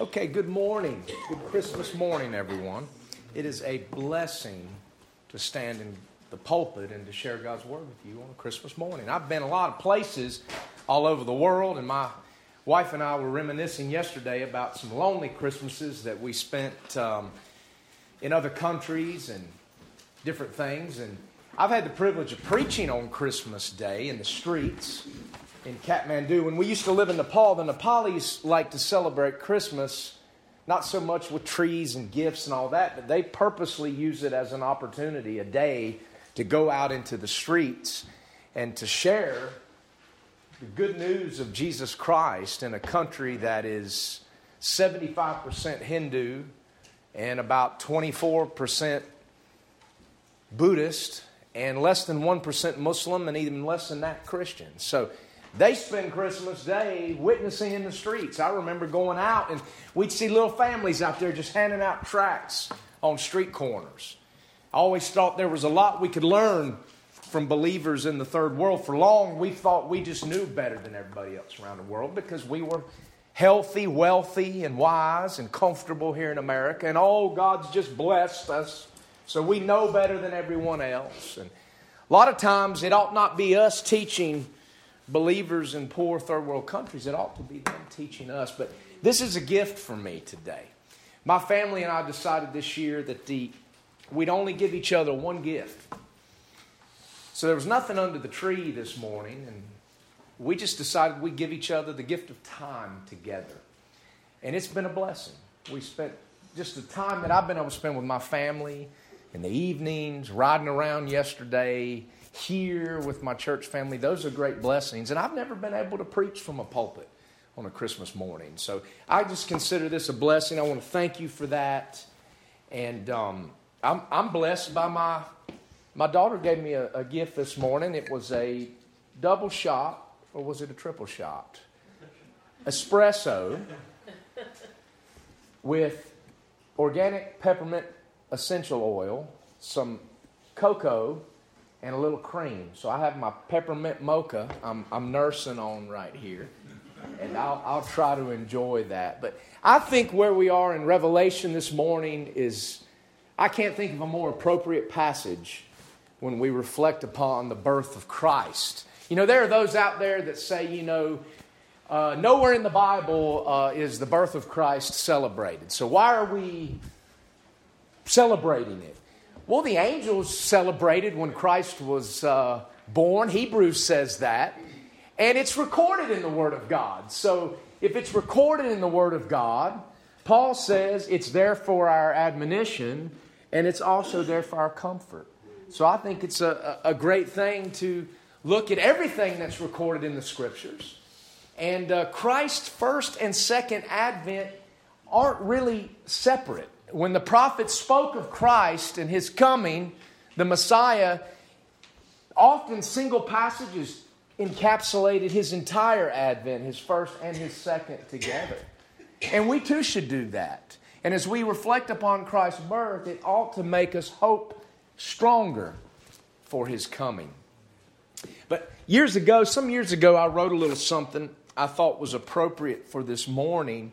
Okay, good morning. Good Christmas morning, everyone. It is a blessing to stand in the pulpit and to share God's Word with you on Christmas morning. I've been a lot of places all over the world, and my wife and I were reminiscing yesterday about some lonely Christmases that we spent in other countries and different things. And I've had the privilege of preaching on Christmas Day in the streets in Kathmandu. When we used to live in Nepal, the Nepalis like to celebrate Christmas not so much with trees and gifts and all that, but they purposely use it as an opportunity, a day, to go out into the streets and to share the good news of Jesus Christ in a country that is 75% Hindu and about 24% Buddhist and less than 1% Muslim and even less than that Christian. So they spend Christmas Day witnessing in the streets. I remember going out and we'd see little families out there just handing out tracts on street corners. I always thought there was a lot we could learn from believers in the third world. For long, we thought we just knew better than everybody else around the world because we were healthy, wealthy, and wise and comfortable here in America. And oh, God's just blessed us, so we know better than everyone else. And a lot of times, it ought not be us teaching believers in poor third world countries, it ought to be them teaching us. But this is a gift for me today. My family and I decided this year that we'd only give each other one gift. So there was nothing under the tree this morning, and we just decided we'd give each other the gift of time together. And it's been a blessing. We spent just the time that I've been able to spend with my family in the evenings, riding around yesterday, here with my church family. Those are great blessings. And I've never been able to preach from a pulpit on a Christmas morning. So I just consider this a blessing. I want to thank you for that. And I'm blessed by my daughter gave me a gift this morning. It was a double shot, or was it a triple shot? Espresso with organic peppermint essential oil, some cocoa, and a little cream. So I have my peppermint mocha I'm nursing on right here. And I'll try to enjoy that. But I think where we are in Revelation this morning is, I can't think of a more appropriate passage when we reflect upon the birth of Christ. You know, there are those out there that say, you know, nowhere in the Bible is the birth of Christ celebrated. So why are we celebrating it? Well, the angels celebrated when Christ was born. Hebrews says that. And it's recorded in the Word of God. So if it's recorded in the Word of God, Paul says it's there for our admonition and it's also there for our comfort. So I think it's a great thing to look at everything that's recorded in the Scriptures. And Christ's first and second advent aren't really separate. When the prophets spoke of Christ and His coming, the Messiah, often single passages encapsulated His entire advent, His first and His second together. And we too should do that. And as we reflect upon Christ's birth, it ought to make us hope stronger for His coming. But some years ago, I wrote a little something I thought was appropriate for this morning.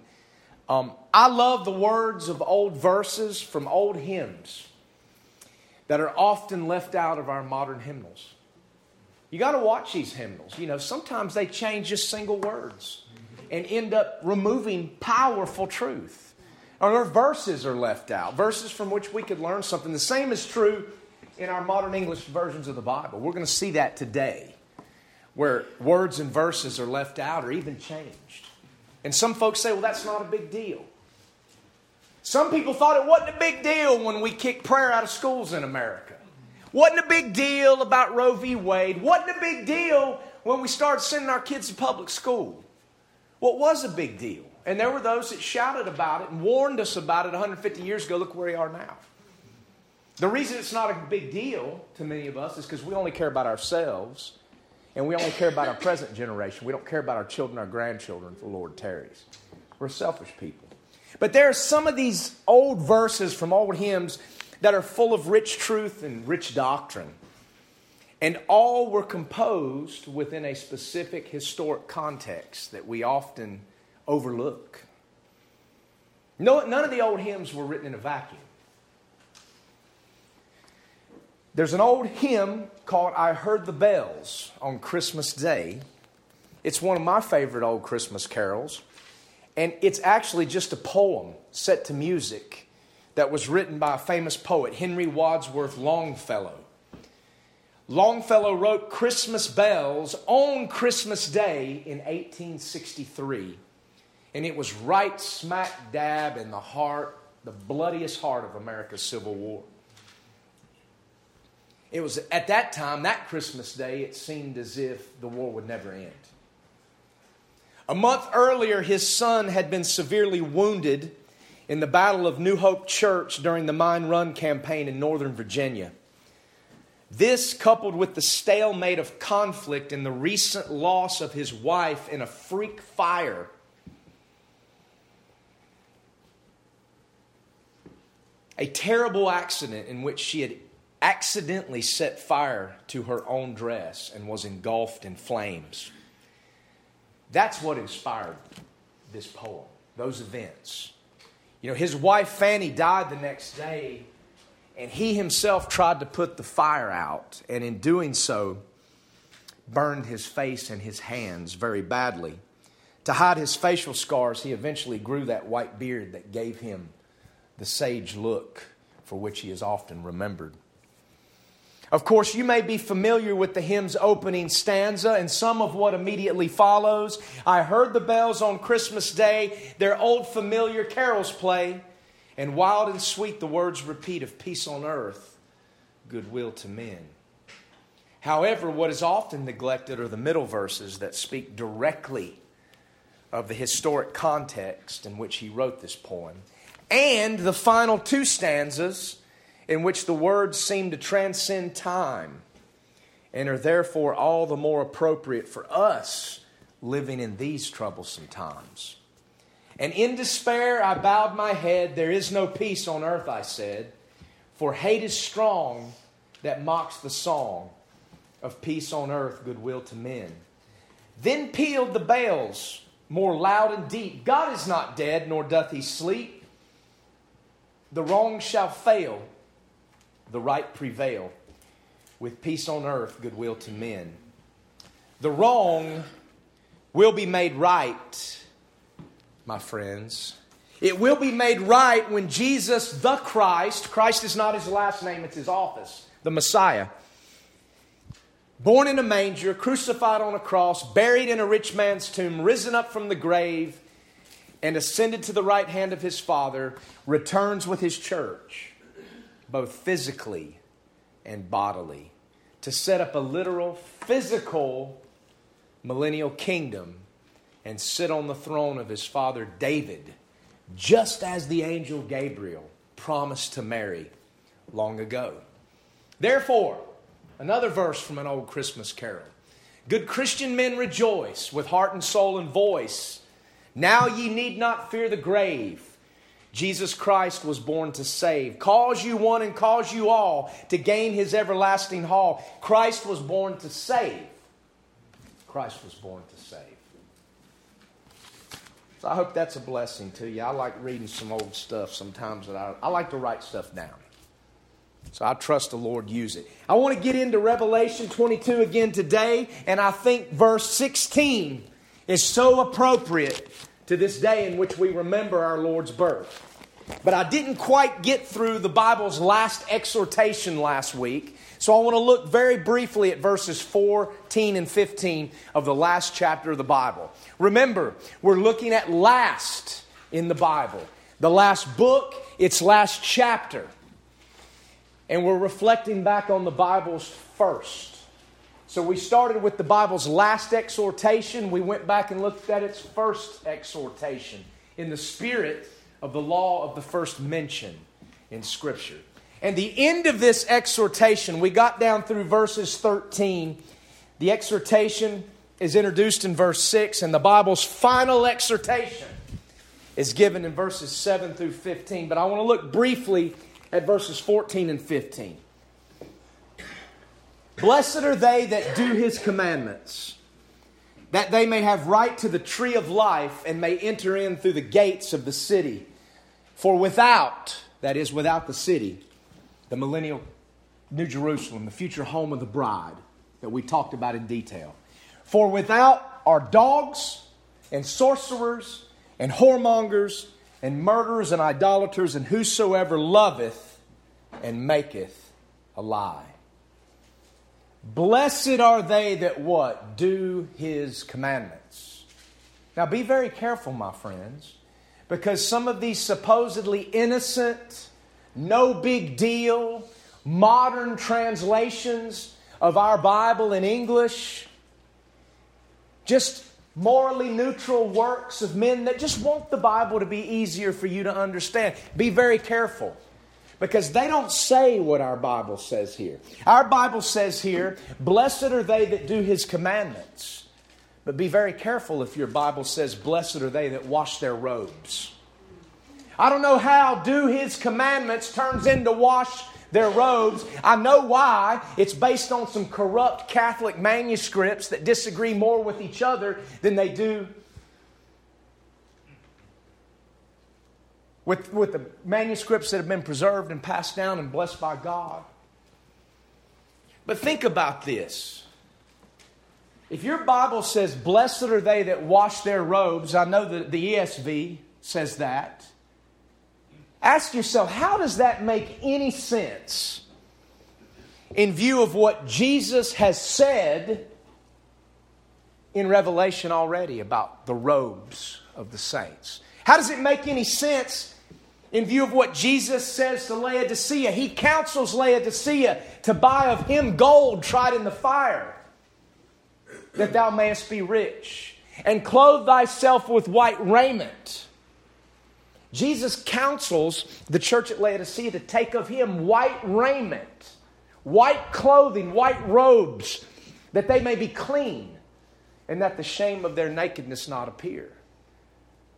I love the words of old verses from old hymns that are often left out of our modern hymnals. You got to watch these hymnals. You know, sometimes they change just single words and end up removing powerful truth. Or verses are left out, verses from which we could learn something. The same is true in our modern English versions of the Bible. We're going to see that today, where words and verses are left out or even changed. And some folks say, well, that's not a big deal. Some people thought it wasn't a big deal when we kicked prayer out of schools in America. Wasn't a big deal about Roe v. Wade. Wasn't a big deal when we started sending our kids to public school. Well, it was a big deal. And there were those that shouted about it and warned us about it 150 years ago. Look where we are now. The reason it's not a big deal to many of us is because we only care about ourselves. And we only care about our present generation. We don't care about our children, our grandchildren, if the Lord tarries. We're selfish people. But there are some of these old verses from old hymns that are full of rich truth and rich doctrine. And all were composed within a specific historic context that we often overlook. No, none of the old hymns were written in a vacuum. There's an old hymn called I Heard the Bells on Christmas Day. It's one of my favorite old Christmas carols. And it's actually just a poem set to music that was written by a famous poet, Henry Wadsworth Longfellow. Longfellow wrote Christmas Bells on Christmas Day in 1863. And it was right smack dab in the heart, the bloodiest heart of America's Civil War. It was at that time, that Christmas Day, it seemed as if the war would never end. A month earlier, his son had been severely wounded in the Battle of New Hope Church during the Mine Run Campaign in Northern Virginia. This, coupled with the stalemate of conflict and the recent loss of his wife in a freak fire, a terrible accident in which she had accidentally set fire to her own dress and was engulfed in flames. That's what inspired this poem, those events. You know, his wife Fanny died the next day, and he himself tried to put the fire out, and in doing so, burned his face and his hands very badly. To hide his facial scars, he eventually grew that white beard that gave him the sage look for which he is often remembered. Of course, you may be familiar with the hymn's opening stanza and some of what immediately follows. I heard the bells on Christmas Day, their old familiar carols play, and wild and sweet the words repeat of peace on earth, goodwill to men. However, what is often neglected are the middle verses that speak directly of the historic context in which he wrote this poem, and the final two stanzas in which the words seem to transcend time and are therefore all the more appropriate for us living in these troublesome times. And in despair I bowed my head, there is no peace on earth, I said, for hate is strong that mocks the song of peace on earth, goodwill to men. Then pealed the bells more loud and deep, God is not dead, nor doth he sleep. The wrong shall fail, the right prevail, with peace on earth, goodwill to men. The wrong will be made right, my friends. It will be made right when Jesus, the Christ — Christ is not his last name, it's his office — the Messiah, born in a manger, crucified on a cross, buried in a rich man's tomb, risen up from the grave, and ascended to the right hand of his Father, returns with his church, both physically and bodily, to set up a literal, physical millennial kingdom and sit on the throne of his father David, just as the angel Gabriel promised to Mary long ago. Therefore, another verse from an old Christmas carol. Good Christian men rejoice with heart and soul and voice. Now ye need not fear the grave. Jesus Christ was born to save. Cause you one and cause you all to gain his everlasting hall. Christ was born to save. Christ was born to save. So I hope that's a blessing to you. I like reading some old stuff sometimes. I like to write stuff down. So I trust the Lord use it. I want to get into Revelation 22 again today. And I think verse 16 is so appropriate to this day in which we remember our Lord's birth. But I didn't quite get through the Bible's last exhortation last week, so I want to look very briefly at verses 14 and 15 of the last chapter of the Bible. Remember, we're looking at last in the Bible, the last book, its last chapter. And we're reflecting back on the Bible's first. So we started with the Bible's last exhortation. We went back and looked at its first exhortation in the spirit of the law of the first mention in Scripture. And the end of this exhortation, we got down through verses 13. The exhortation is introduced in verse 6, and the Bible's final exhortation is given in verses 7 through 15. But I want to look briefly at verses 14 and 15. Blessed are they that do his commandments, that they may have right to the tree of life and may enter in through the gates of the city. For without, that is, without the city, the millennial New Jerusalem, the future home of the bride that we talked about in detail. For without are dogs and sorcerers and whoremongers and murderers and idolaters and whosoever loveth and maketh a lie. Blessed are they that what? Do his commandments. Now be very careful, my friends, because some of these supposedly innocent, no big deal, modern translations of our Bible in English, just morally neutral works of men that just want the Bible to be easier for you to understand. Be very careful, because they don't say what our Bible says here. Our Bible says here, blessed are they that do his commandments. But be very careful if your Bible says, blessed are they that wash their robes. I don't know how do his commandments turns into wash their robes. I know why. It's based on some corrupt Catholic manuscripts that disagree more with each other than they do with the manuscripts that have been preserved and passed down and blessed by God. But think about this. If your Bible says, blessed are they that wash their robes, I know that the ESV says that. Ask yourself, how does that make any sense in view of what Jesus has said in Revelation already about the robes of the saints? How does it make any sense in view of what Jesus says to Laodicea? He counsels Laodicea to buy of him gold tried in the fire, that thou mayest be rich, and clothe thyself with white raiment. Jesus counsels the church at Laodicea to take of him white raiment, white clothing, white robes, that they may be clean, and that the shame of their nakedness not appear.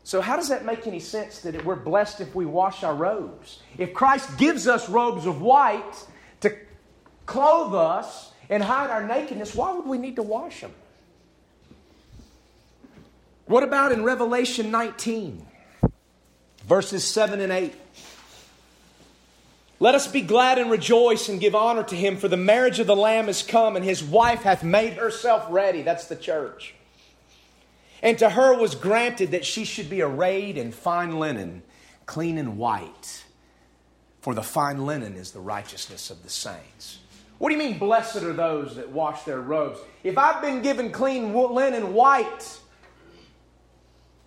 So how does that make any sense that we're blessed if we wash our robes? If Christ gives us robes of white to clothe us and hide our nakedness, why would we need to wash them? What about in Revelation 19, verses 7 and 8? Let us be glad and rejoice and give honor to him, for the marriage of the Lamb is come, and his wife hath made herself ready. That's the church. And to her was granted that she should be arrayed in fine linen, clean and white. For the fine linen is the righteousness of the saints. What do you mean, blessed are those that wash their robes? If I've been given clean linen, white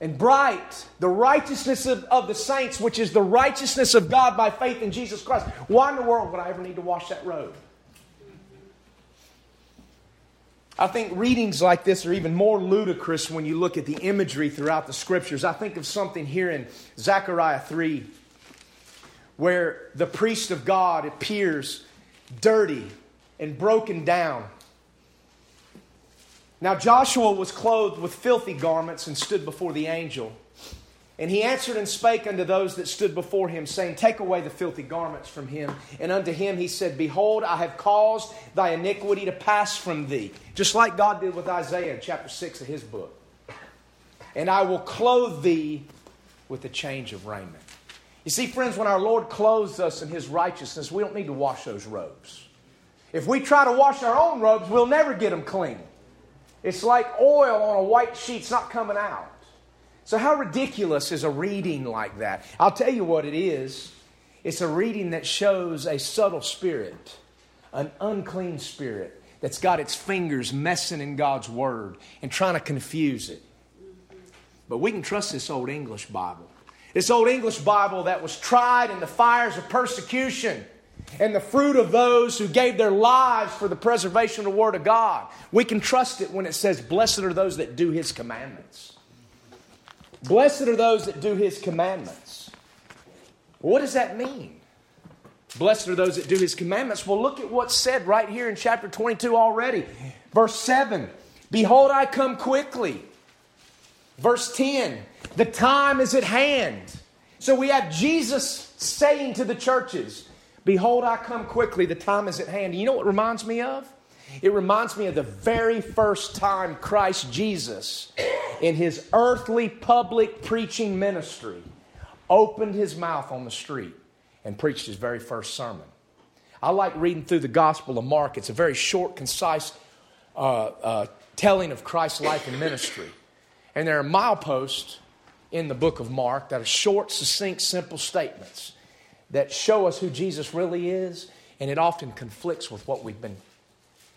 and bright, the righteousness of the saints, which is the righteousness of God by faith in Jesus Christ, why in the world would I ever need to wash that robe? I think readings like this are even more ludicrous when you look at the imagery throughout the Scriptures. I think of something here in Zechariah 3, where the priest of God appears dirty and broken down. Now Joshua was clothed with filthy garments and stood before the angel. And he answered and spake unto those that stood before him, saying, take away the filthy garments from him. And unto him he said, behold, I have caused thy iniquity to pass from thee. Just like God did with Isaiah in chapter 6 of his book. And I will clothe thee with a change of raiment. You see, friends, when our Lord clothes us in his righteousness, we don't need to wash those robes. If we try to wash our own robes, we'll never get them clean. It's like oil on a white sheet. It's not coming out. So how ridiculous is a reading like that? I'll tell you what it is. It's a reading that shows a subtle spirit, an unclean spirit that's got its fingers messing in God's Word and trying to confuse it. But we can trust this old English Bible. This old English Bible that was tried in the fires of persecution and the fruit of those who gave their lives for the preservation of the Word of God. We can trust it when it says, blessed are those that do his commandments. Blessed are those that do his commandments. What does that mean? Blessed are those that do his commandments. Well, look at what's said right here in chapter 22 already. Verse 7, behold, I come quickly. Verse 10, the time is at hand. So we have Jesus saying to the churches, behold, I come quickly, the time is at hand. And you know what it reminds me of? It reminds me of the very first time Christ Jesus, in his earthly public preaching ministry, opened his mouth on the street and preached his very first sermon. I like reading through the Gospel of Mark. It's a very short, concise telling of Christ's life and ministry. And there are mileposts in the book of Mark that are short, succinct, simple statements that show us who Jesus really is, and it often conflicts with what we've been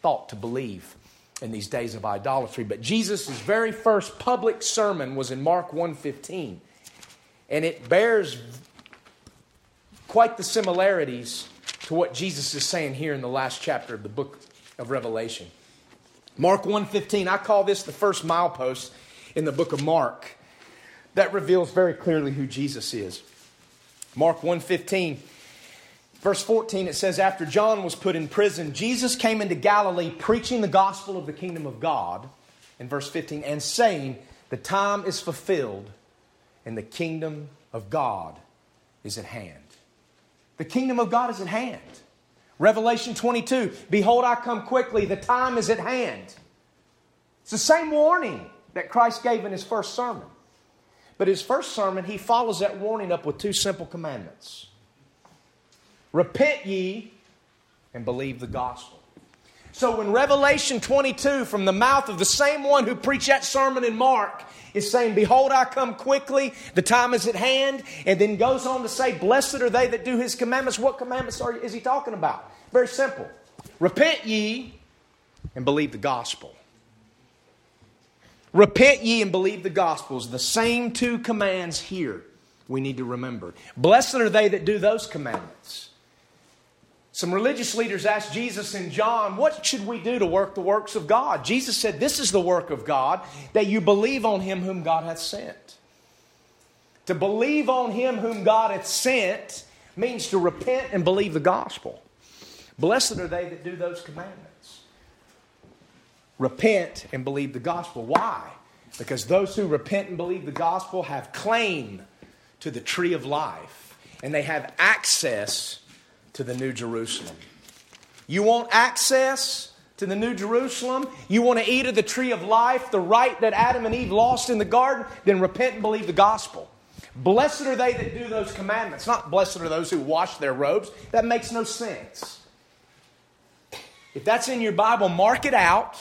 thought to believe in these days of idolatry. But Jesus' very first public sermon was in Mark 1:15, and it bears quite the similarities to what Jesus is saying here in the last chapter of the book of Revelation. Mark 1:15, I call this the first milepost in the book of Mark that reveals very clearly who Jesus is. Mark 1:15, verse 14, it says, "After John was put in prison, Jesus came into Galilee preaching the gospel of the kingdom of God," in verse 15, "and saying, 'The time is fulfilled and the kingdom of God is at hand.'" The kingdom of God is at hand. Revelation 22, "Behold, I come quickly, the time is at hand." It's the same warning that Christ gave in his first sermon. But his first sermon, he follows that warning up with two simple commandments. Repent ye and believe the gospel. So when Revelation 22, from the mouth of the same one who preached that sermon in Mark, is saying, "Behold, I come quickly, the time is at hand," and then goes on to say, "Blessed are they that do his commandments." What commandments is he talking about? Very simple. Repent ye and believe the gospel. Repent ye and believe the gospels. The same two commands here we need to remember. Blessed are they that do those commandments. Some religious leaders asked Jesus and John, "What should we do to work the works of God?" Jesus said, "This is the work of God, that you believe on him whom God hath sent." To believe on him whom God hath sent means to repent and believe the gospel. Blessed are they that do those commandments. Repent and believe the gospel. Why? Because those who repent and believe the gospel have claim to the tree of life, and they have access to the New Jerusalem. You want access to the New Jerusalem? You want to eat of the tree of life, the right that Adam and Eve lost in the garden? Then repent and believe the gospel. Blessed are they that do those commandments. Not blessed are those who wash their robes. That makes no sense. If that's in your Bible, mark it out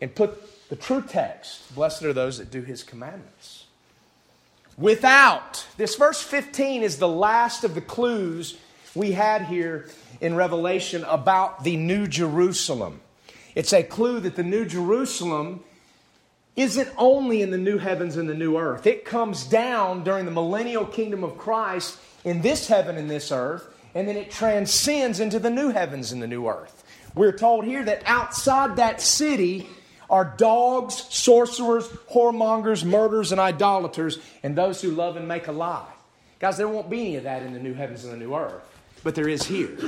and put the true text. Blessed are those that do his commandments. Without. This verse 15 is the last of the clues we had here in Revelation about the New Jerusalem. It's a clue that the New Jerusalem isn't only in the new heavens and the new earth. It comes down during the millennial kingdom of Christ in this heaven and this earth, and then it transcends into the new heavens and the new earth. We're told here that outside that city are dogs, sorcerers, whoremongers, murderers, and idolaters, and those who love and make a lie. Guys, there won't be any of that in the new heavens and the new earth. But there is here.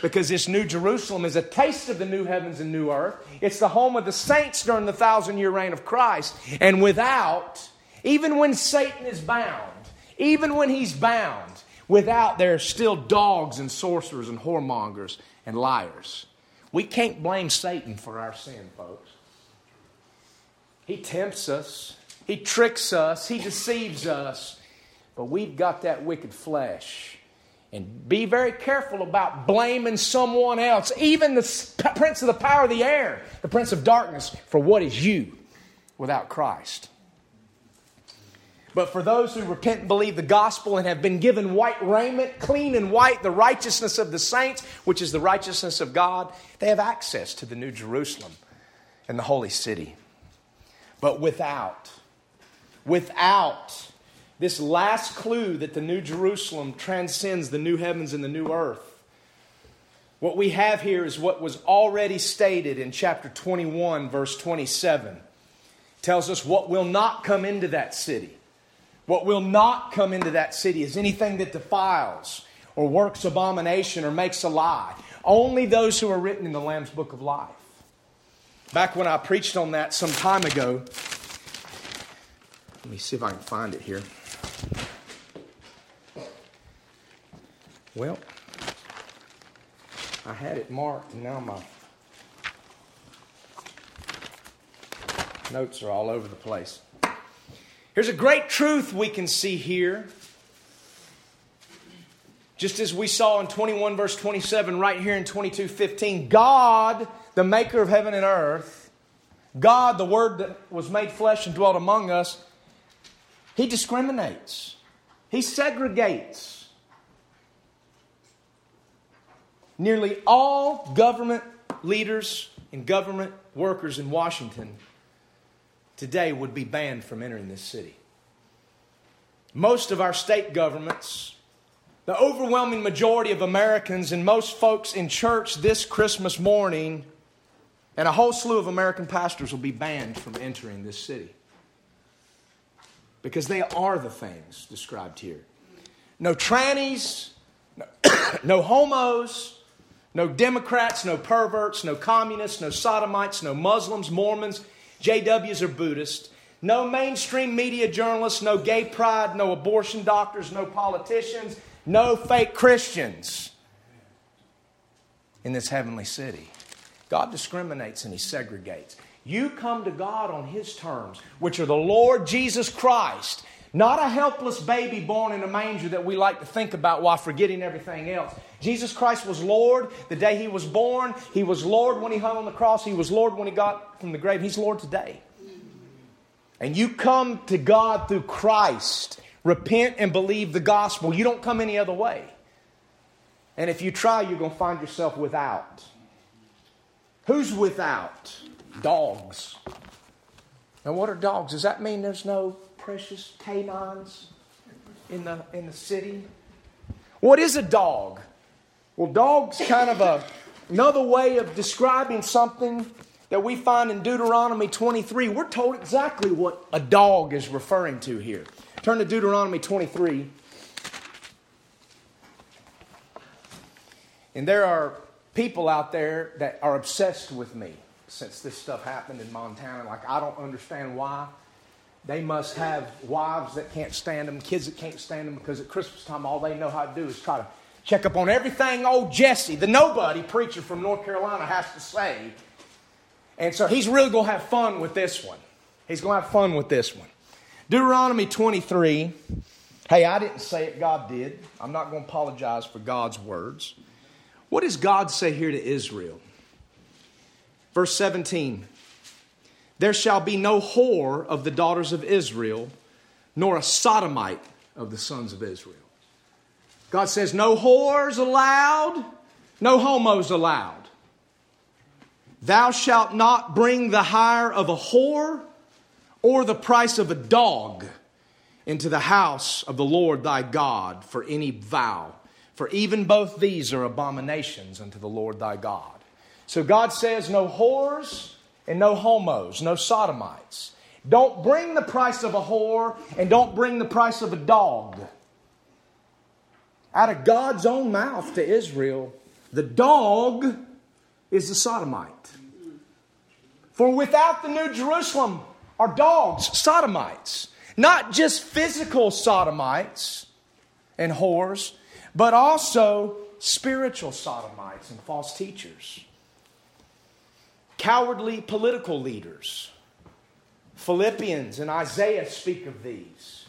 Because this New Jerusalem is a taste of the new heavens and new earth. It's the home of the saints during the 1,000-year reign of Christ. And without, even when Satan is bound, even when he's bound, without there are still dogs and sorcerers and whoremongers and liars. We can't blame Satan for our sin, folks. He tempts us. He tricks us. He deceives us. But we've got that wicked flesh. And be very careful about blaming someone else, even the prince of the power of the air, the prince of darkness, for what is you without Christ. But for those who repent and believe the gospel and have been given white raiment, clean and white, the righteousness of the saints, which is the righteousness of God, they have access to the New Jerusalem and the holy city. But without this last clue that the New Jerusalem transcends the new heavens and the new earth. What we have here is what was already stated in chapter 21, verse 27. It tells us what will not come into that city. What will not come into that city is anything that defiles or works abomination or makes a lie. Only those who are written in the Lamb's Book of Life. Back when I preached on that some time ago, let me see if I can find it here. Well, I had it marked, and now my notes are all over the place. Here's a great truth we can see here Just as we saw in 21 verse 27, right here in 22:15, God, the maker of heaven and earth, God, the Word that was made flesh and dwelt among us, He discriminates. He segregates. Nearly all government leaders and government workers in Washington today would be banned from entering this city. Most of our state governments, the overwhelming majority of Americans and most folks in church this Christmas morning, and a whole slew of American pastors will be banned from entering this city. Because they are the things described here. No trannies, no homos, no Democrats, no perverts, no communists, no sodomites, no Muslims, Mormons, JWs or Buddhists. No mainstream media journalists, no gay pride, no abortion doctors, no politicians, no fake Christians in this heavenly city. God discriminates and He segregates. You come to God on His terms, which are the Lord Jesus Christ, not a helpless baby born in a manger that we like to think about while forgetting everything else. Jesus Christ was Lord the day He was born. He was Lord when He hung on the cross. He was Lord when He got from the grave. He's Lord today. And you come to God through Christ. Repent and believe the gospel. You don't come any other way. And if you try, you're going to find yourself without. Who's without? Dogs. Now, what are dogs? Does that mean there's no precious canines in the city? What is a dog? Well, dog's kind of another way of describing something that we find in Deuteronomy 23. We're told exactly what a dog is referring to here. Turn to Deuteronomy 23. And there are people out there that are obsessed with me since this stuff happened in Montana. Like, I don't understand why. They must have wives that can't stand them, kids that can't stand them, because at Christmas time all they know how to do is try to check up on everything old Jesse, the nobody preacher from North Carolina, has to say. And so he's really going to have fun with this one. He's going to have fun with this one. Deuteronomy 23. Hey, I didn't say it. God did. I'm not going to apologize for God's words. What does God say here to Israel? Verse 17. There shall be no whore of the daughters of Israel, nor a sodomite of the sons of Israel. God says no whores allowed, no homos allowed. Thou shalt not bring the hire of a whore or the price of a dog into the house of the Lord thy God for any vow. For even both these are abominations unto the Lord thy God. So God says no whores and no homos, no sodomites. Don't bring the price of a whore and don't bring the price of a dog. Out of God's own mouth to Israel, the dog is the sodomite. For without the New Jerusalem are dogs, sodomites. Not just physical sodomites and whores, but also spiritual sodomites and false teachers. Cowardly political leaders. Philippians and Isaiah speak of these.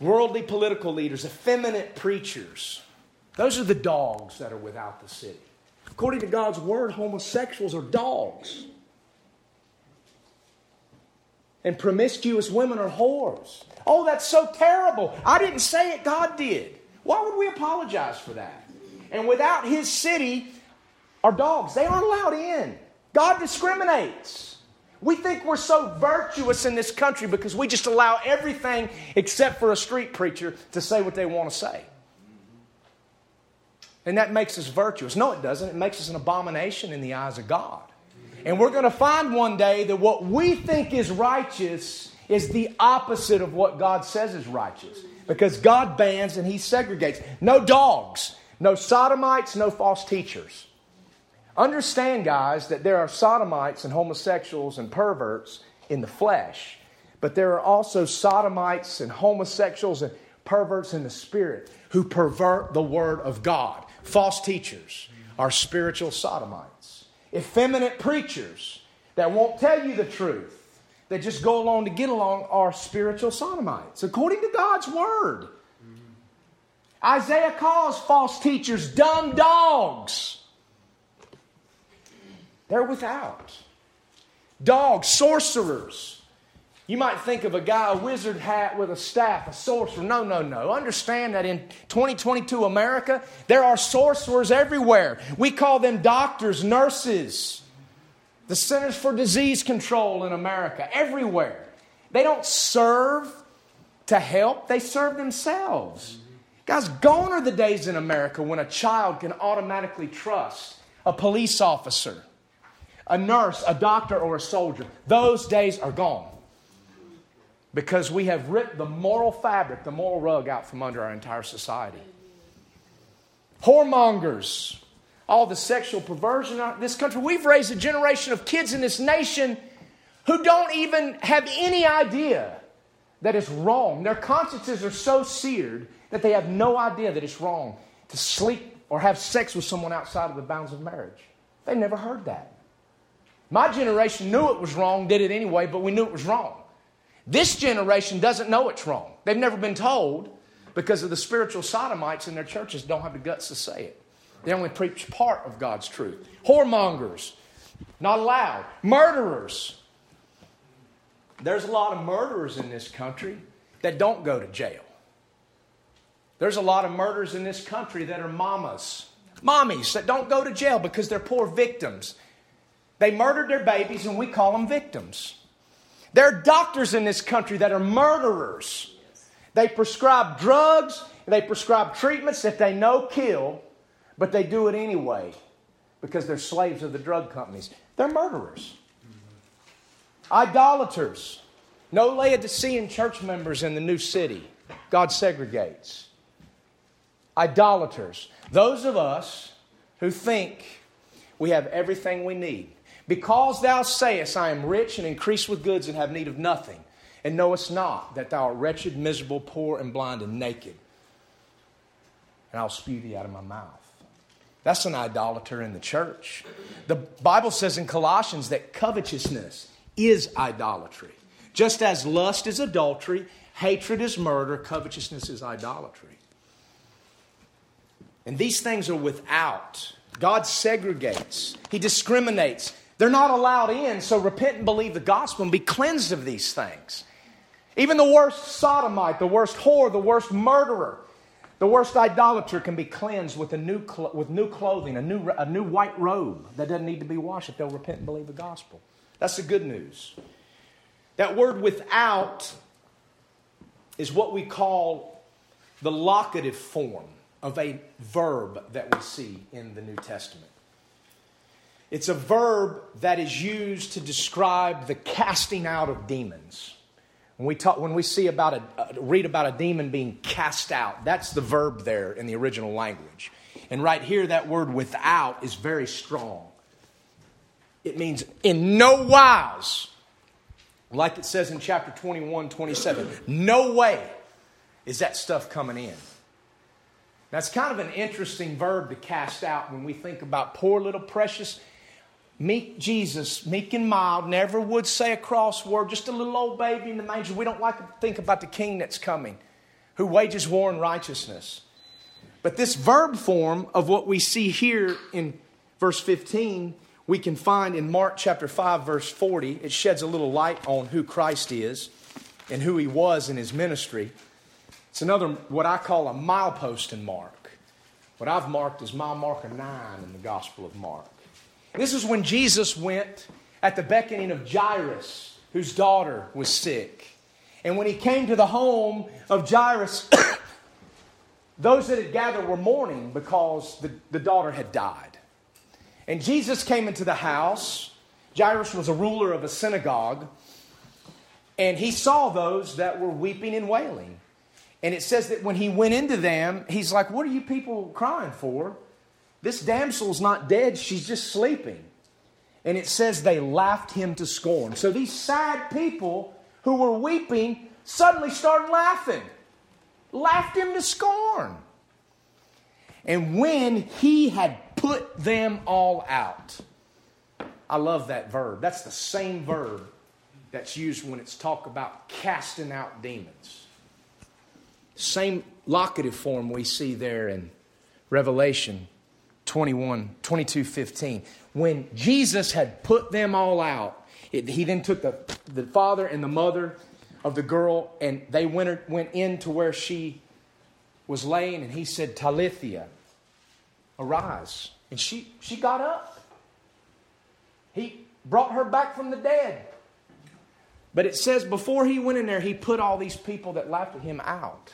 Worldly political leaders, effeminate preachers. Those are the dogs that are without the city. According to God's word, homosexuals are dogs. And promiscuous women are whores. Oh, that's so terrible. I didn't say it, God did. Why would we apologize for that? And without His city are dogs. They aren't allowed in. God discriminates. We think we're so virtuous in this country because we just allow everything except for a street preacher to say what they want to say. And that makes us virtuous. No, it doesn't. It makes us an abomination in the eyes of God. And we're going to find one day that what we think is righteous is the opposite of what God says is righteous. Because God bans and He segregates. No dogs, no sodomites, no false teachers. Understand, guys, that there are sodomites and homosexuals and perverts in the flesh. But there are also sodomites and homosexuals and perverts in the spirit who pervert the word of God. False teachers are spiritual sodomites. Effeminate preachers that won't tell you the truth, that just go along to get along, are spiritual sodomites, according to God's word. Isaiah calls false teachers dumb dogs. They're without. Dogs, sorcerers. You might think of a guy, a wizard hat with a staff, a sorcerer. No, no, no. Understand that in 2022 America, there are sorcerers everywhere. We call them doctors, nurses. The Centers for Disease Control in America, everywhere. They don't serve to help. They serve themselves. Guys, gone are the days in America when a child can automatically trust a police officer, a nurse, a doctor, or a soldier. Those days are gone. Because we have ripped the moral fabric, the moral rug out from under our entire society. Whoremongers, all the sexual perversion in this country. We've raised a generation of kids in this nation who don't even have any idea that it's wrong. Their consciences are so seared that they have no idea that it's wrong to sleep or have sex with someone outside of the bounds of marriage. They never heard that. My generation knew it was wrong, did it anyway, but we knew it was wrong. This generation doesn't know it's wrong. They've never been told because of the spiritual sodomites in their churches don't have the guts to say it. They only preach part of God's truth. Whoremongers, not allowed. Murderers. There's a lot of murderers in this country that don't go to jail. There's a lot of murderers in this country that are mamas. Mommies that don't go to jail because they're poor victims. They murdered their babies and we call them victims. There are doctors in this country that are murderers. They prescribe drugs, they prescribe treatments that they know kill, but they do it anyway because they're slaves of the drug companies. They're murderers. Idolaters. No Laodicean church members in the new city. God segregates. Idolaters. Those of us who think we have everything we need. Because thou sayest, I am rich and increased with goods and have need of nothing, and knowest not that thou art wretched, miserable, poor, and blind, and naked. And I'll spew thee out of my mouth. That's an idolater in the church. The Bible says in Colossians that covetousness is idolatry. Just as lust is adultery, hatred is murder, covetousness is idolatry. And these things are without. God segregates. He discriminates. They're not allowed in, so repent and believe the gospel and be cleansed of these things. Even the worst sodomite, the worst whore, the worst murderer, the worst idolater can be cleansed with new clothing, a new white robe that doesn't need to be washed if they'll repent and believe the gospel. That's the good news. That word without is what we call the locative form of a verb that we see in the New Testament. It's a verb that is used to describe the casting out of demons. When we read about a demon being cast out, that's the verb there in the original language. And right here, that word without is very strong. It means in no wise, like it says in chapter 21, 27, no way is that stuff coming in. That's kind of an interesting verb to cast out when we think about poor little precious, meek Jesus, meek and mild, never would say a cross word, just a little old baby in the manger. We don't like to think about the king that's coming, who wages war in righteousness. But this verb form of what we see here in verse 15, we can find in Mark chapter 5, verse 40. It sheds a little light on who Christ is and who he was in his ministry. It's another, what I call a milepost in Mark. What I've marked is mile marker 9 in the Gospel of Mark. This is when Jesus went at the beckoning of Jairus, whose daughter was sick. And when he came to the home of Jairus, those that had gathered were mourning because the daughter had died. And Jesus came into the house. Jairus was a ruler of a synagogue. And he saw those that were weeping and wailing. And it says that when he went into them, he's like, what are you people crying for? This damsel's not dead. She's just sleeping. And it says they laughed him to scorn. So these sad people who were weeping suddenly started laughing. Laughed him to scorn. And when he had put them all out. I love that verb. That's the same verb that's used when it's talk about casting out demons. Same locative form we see there in Revelation 22:15. When Jesus had put them all out, he then took the father and the mother of the girl, and they went in to where she was laying, and he said, "Talitha, arise." And she got up. He brought her back from the dead. But it says before he went in there, he put all these people that laughed at him out.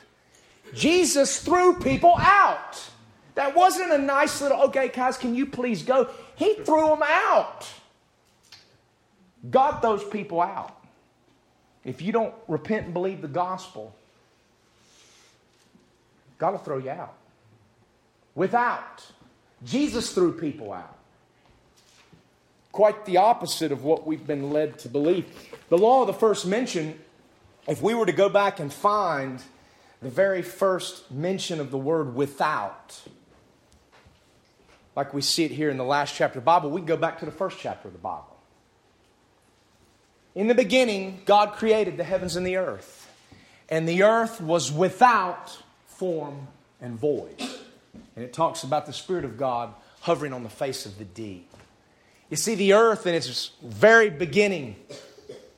Jesus threw people out. That wasn't a nice little, "Okay, guys, can you please go?" He threw them out. Got those people out. If you don't repent and believe the gospel, God will throw you out. Jesus threw people out. Quite the opposite of what we've been led to believe. The law of the first mention, if we were to go back and find the very first mention of the word without, like we see it here in the last chapter of the Bible, we can go back to the first chapter of the Bible. In the beginning, God created the heavens and the earth, and the earth was without form and void. And it talks about the Spirit of God hovering on the face of the deep. You see, the earth in its very beginning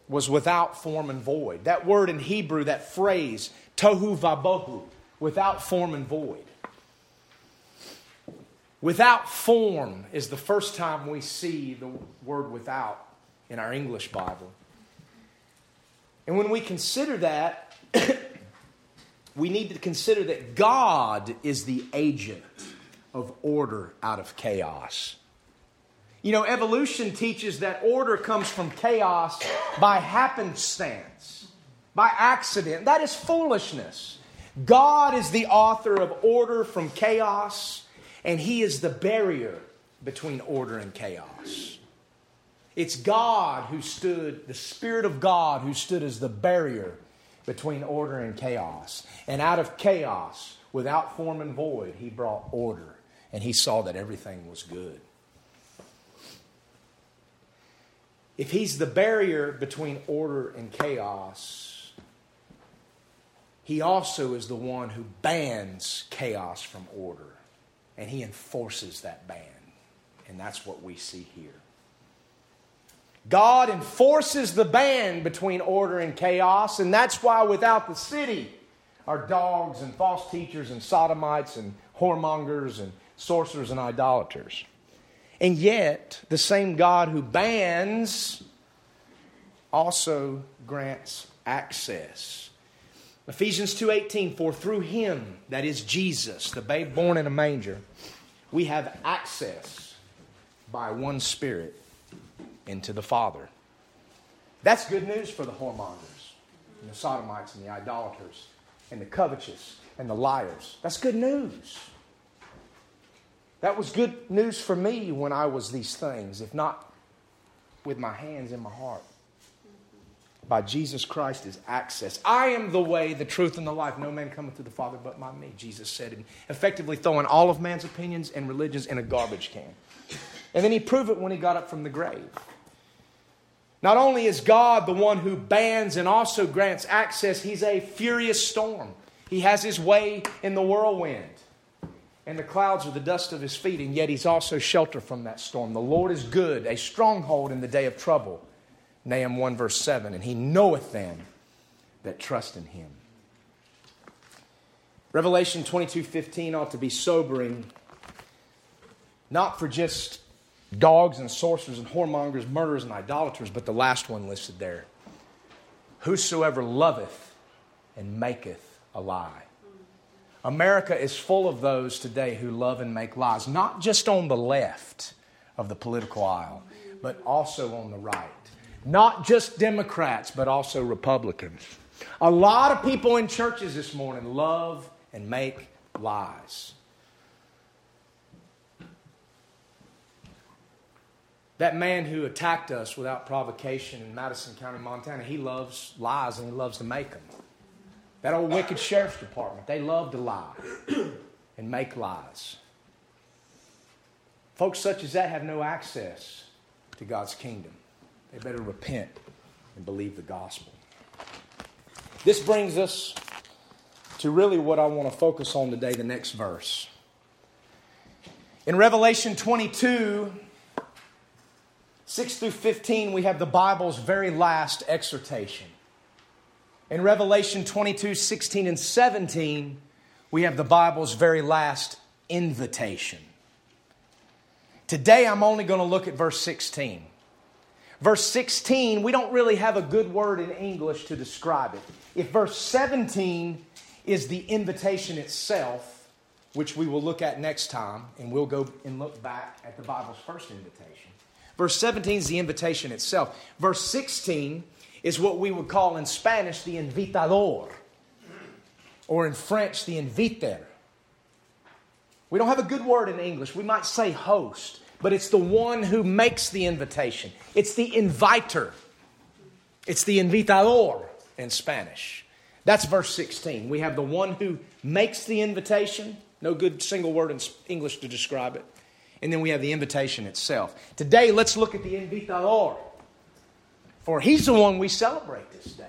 was without form and void. That word in Hebrew, that phrase, tohu vabohu, without form and void. Without form is the first time we see the word without in our English Bible. And when we consider that, we need to consider that God is the agent of order out of chaos. You know, evolution teaches that order comes from chaos by happenstance, by accident. That is foolishness. God is the author of order from chaos, and He is the barrier between order and chaos. It's God who stood, the Spirit of God who stood as the barrier between order and chaos. And out of chaos, without form and void, He brought order. And He saw that everything was good. If He's the barrier between order and chaos, He also is the one who bans chaos from order. And He enforces that ban. And that's what we see here. God enforces the ban between order and chaos, and that's why without the city are dogs and false teachers and sodomites and whoremongers and sorcerers and idolaters. And yet, the same God who bans also grants access. Ephesians 2:18, for through Him, that is Jesus, the babe born in a manger, we have access by one Spirit into the Father. That's good news for the whoremongers, and the sodomites, and the idolaters, and the covetous, and the liars. That's good news. That was good news for me when I was these things, if not with my hands in my heart. By Jesus Christ is access. I am the way, the truth, and the life. No man cometh to the Father but by me, Jesus said, and effectively throwing all of man's opinions and religions in a garbage can. And then He proved it when He got up from the grave. Not only is God the one who bans and also grants access, He's a furious storm. He has His way in the whirlwind. And the clouds are the dust of His feet, and yet He's also shelter from that storm. The Lord is good, a stronghold in the day of trouble. Nahum 1:7, and He knoweth them that trust in Him. Revelation 22:15 ought to be sobering, not for just dogs and sorcerers and whoremongers, murderers and idolaters, but the last one listed there. Whosoever loveth and maketh a lie. America is full of those today who love and make lies, not just on the left of the political aisle, but also on the right. Not just Democrats, but also Republicans. A lot of people in churches this morning love and make lies. That man who attacked us without provocation in Madison County, Montana, he loves lies and he loves to make them. That old wicked sheriff's department, they love to lie and make lies. Folks such as that have no access to God's kingdom. They better repent and believe the gospel. This brings us to really what I want to focus on today, the next verse. In Revelation 22, 6 through 15, we have the Bible's very last exhortation. In Revelation 22, 16 and 17, we have the Bible's very last invitation. Today, I'm only going to look at verse 16. Verse 16, we don't really have a good word in English to describe it. If verse 17 is the invitation itself, which we will look at next time, and we'll go and look back at the Bible's first invitation. Verse 17 is the invitation itself. Verse 16 is what we would call in Spanish the invitador, or in French the inviter. We don't have a good word in English. We might say host, but it's the one who makes the invitation. It's the inviter. It's the invitador in Spanish. That's verse 16. We have the one who makes the invitation. No good single word in English to describe it. And then we have the invitation itself. Today, let's look at the invitador. For he's the one we celebrate this day.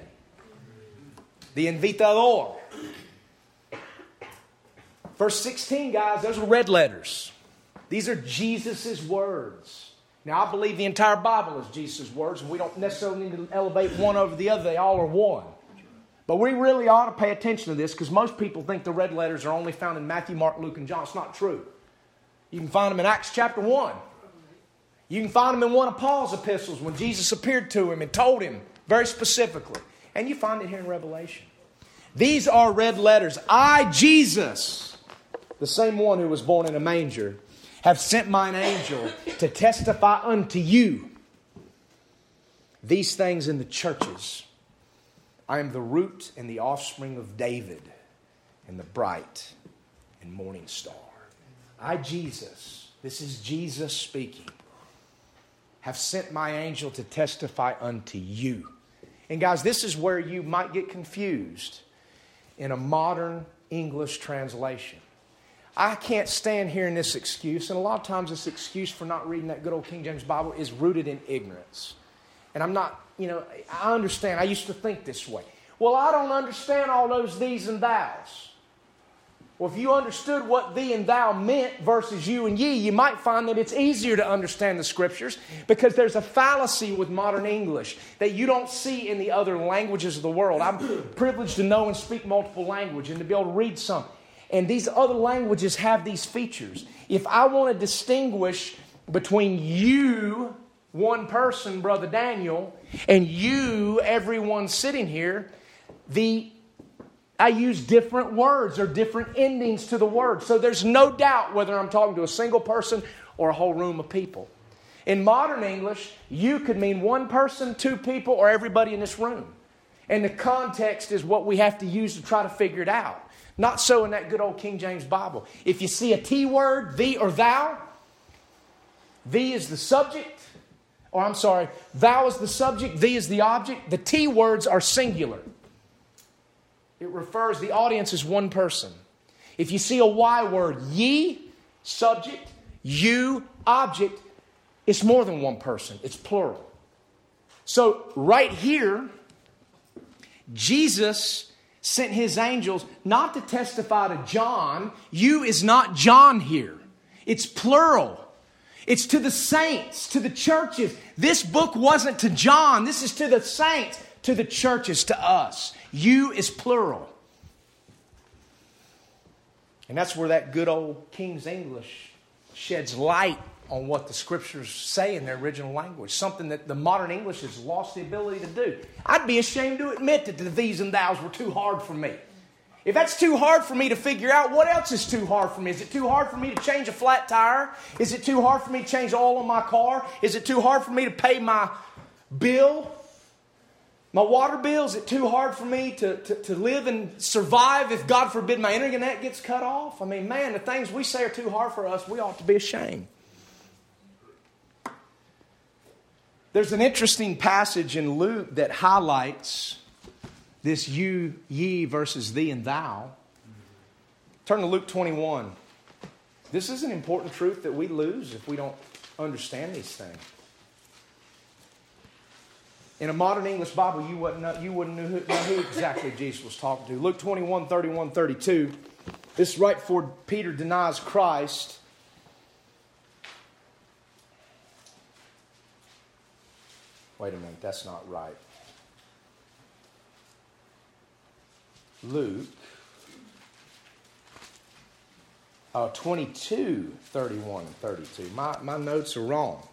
The invitador. Verse 16, guys, those are red letters. These are Jesus' words. Now, I believe the entire Bible is Jesus' words, and we don't necessarily need to elevate one over the other. They all are one. But we really ought to pay attention to this because most people think the red letters are only found in Matthew, Mark, Luke, and John. It's not true. You can find them in Acts chapter 1. You can find them in one of Paul's epistles when Jesus appeared to him and told him very specifically. And you find it here in Revelation. These are red letters. I, Jesus, the same one who was born in a manger, have sent mine angel to testify unto you these things in the churches. I am the root and the offspring of David and the bright and morning star. I, Jesus, this is Jesus speaking, have sent my angel to testify unto you. And guys, this is where you might get confused in a modern English translation. I can't stand hearing this excuse, and a lot of times this excuse for not reading that good old King James Bible is rooted in ignorance. And I'm not, I understand. I used to think this way. Well, I don't understand all those these and thous. Well, if you understood what thee and thou meant versus you and ye, you might find that it's easier to understand the Scriptures because there's a fallacy with modern English that you don't see in the other languages of the world. I'm privileged to know and speak multiple languages and to be able to read some. And these other languages have these features. If I want to distinguish between you, one person, Brother Daniel, and you, everyone sitting here, I use different words or different endings to the word. So there's no doubt whether I'm talking to a single person or a whole room of people. In modern English, you could mean one person, two people, or everybody in this room. And the context is what we have to use to try to figure it out. Not so in that good old King James Bible. If you see a T word, thee or thou, thee is the subject, or I'm sorry, thou is the subject, thee is the object. The T words are singular. It refers, the audience is one person. If you see a Y word, ye, subject, you, object, it's more than one person. It's plural. So right here, Jesus sent his angels not to testify to John. You is not John here. It's plural. It's to the saints, to the churches. This book wasn't to John. This is to the saints, to the churches, to us. You is plural. And that's where that good old King's English sheds light on what the Scriptures say in their original language. Something that the modern English has lost the ability to do. I'd be ashamed to admit that the these and thous were too hard for me. If that's too hard for me to figure out, what else is too hard for me? Is it too hard for me to change a flat tire? Is it too hard for me to change oil on my car? Is it too hard for me to pay my bill? My water bill, is it too hard for me to live and survive if, God forbid, my internet gets cut off? I mean, man, the things we say are too hard for us. We ought to be ashamed. There's an interesting passage in Luke that highlights this you, ye versus thee and thou. Turn to Luke 21. This is an important truth that we lose if we don't understand these things. In a modern English Bible, you wouldn't know who exactly Jesus was talking to. Luke 21, 31, 32. This is right before Peter denies Christ. Wait a minute, that's not right. Luke 22, 31 and 32. My notes are wrong.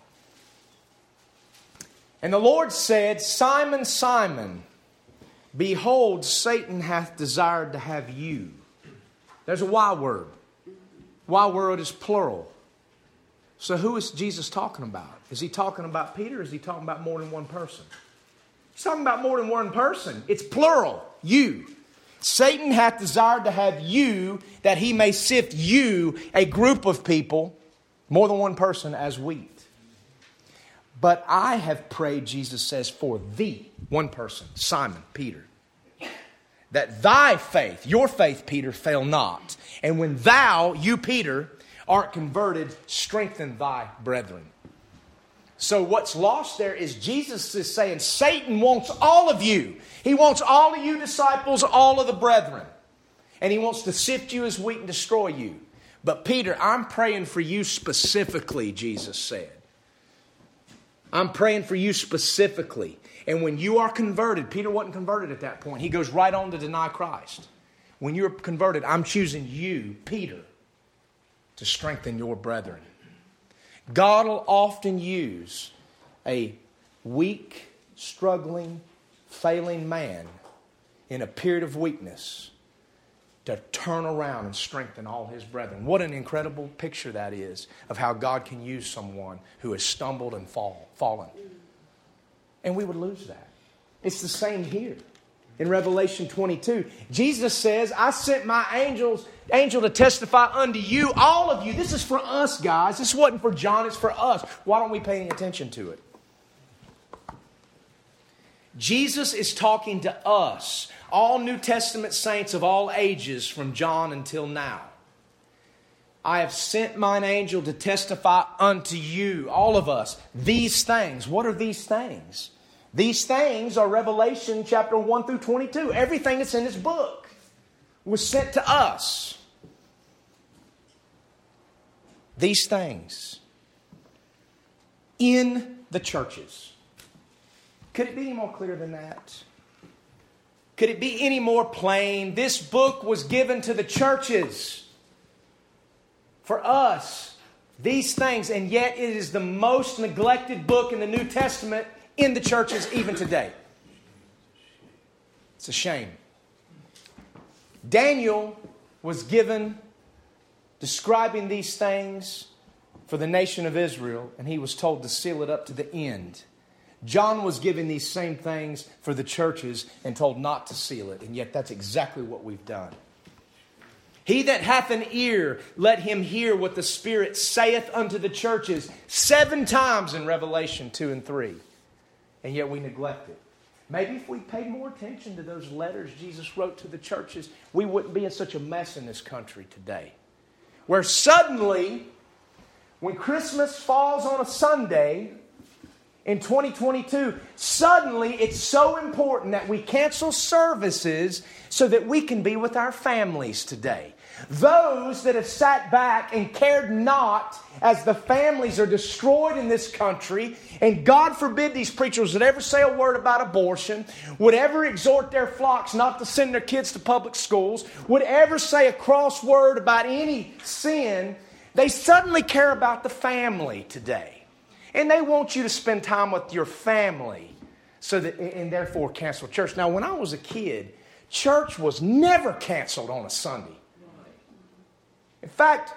And the Lord said, Simon, Simon, behold, Satan hath desired to have you. There's a Y word. Y word is plural. So who is Jesus talking about? Is he talking about Peter or is he talking about more than one person? He's talking about more than one person. It's plural. You. Satan hath desired to have you, that he may sift you, a group of people, more than one person, as wheat. But I have prayed, Jesus says, for thee, one person, Simon, Peter, that thy faith, your faith, Peter, fail not. And when thou, you, Peter, art converted, strengthen thy brethren. So what's lost there is Jesus is saying, Satan wants all of you. He wants all of you disciples, all of the brethren. And he wants to sift you as wheat and destroy you. But Peter, I'm praying for you specifically, Jesus said. I'm praying for you specifically. And when you are converted, Peter wasn't converted at that point. He goes right on to deny Christ. When you're converted, I'm choosing you, Peter, to strengthen your brethren. God will often use a weak, struggling, failing man in a period of weakness to turn around and strengthen all his brethren. What an incredible picture that is of how God can use someone who has stumbled and fallen. And we would lose that. It's the same here. In Revelation 22, Jesus says, I sent my angel to testify unto you, all of you. This is for us, guys. This wasn't for John. It's for us. Why don't we pay any attention to it? Jesus is talking to us, all New Testament saints of all ages from John until now. I have sent mine angel to testify unto you, all of us, these things. What are these things? These things are Revelation chapter 1 through 22. Everything that's in this book was sent to us. These things in the churches. Could it be any more clear than that? Could it be any more plain? This book was given to the churches for us. These things, and yet it is the most neglected book in the New Testament. In the churches even today. It's a shame. Daniel was given describing these things for the nation of Israel, and he was told to seal it up to the end. John was given these same things for the churches and told not to seal it, and yet that's exactly what we've done. He that hath an ear, let him hear what the Spirit saith unto the churches, 7 times in Revelation 2 and 3. And yet we neglect it. Maybe if we paid more attention to those letters Jesus wrote to the churches, we wouldn't be in such a mess in this country today. Where suddenly, when Christmas falls on a Sunday in 2022, suddenly it's so important that we cancel services so that we can be with our families today. Those that have sat back and cared not as the families are destroyed in this country, and God forbid these preachers would ever say a word about abortion, would ever exhort their flocks not to send their kids to public schools, would ever say a cross word about any sin, they suddenly care about the family today. And they want you to spend time with your family, so that, and therefore cancel church. Now, when I was a kid, church was never canceled on a Sunday. In fact,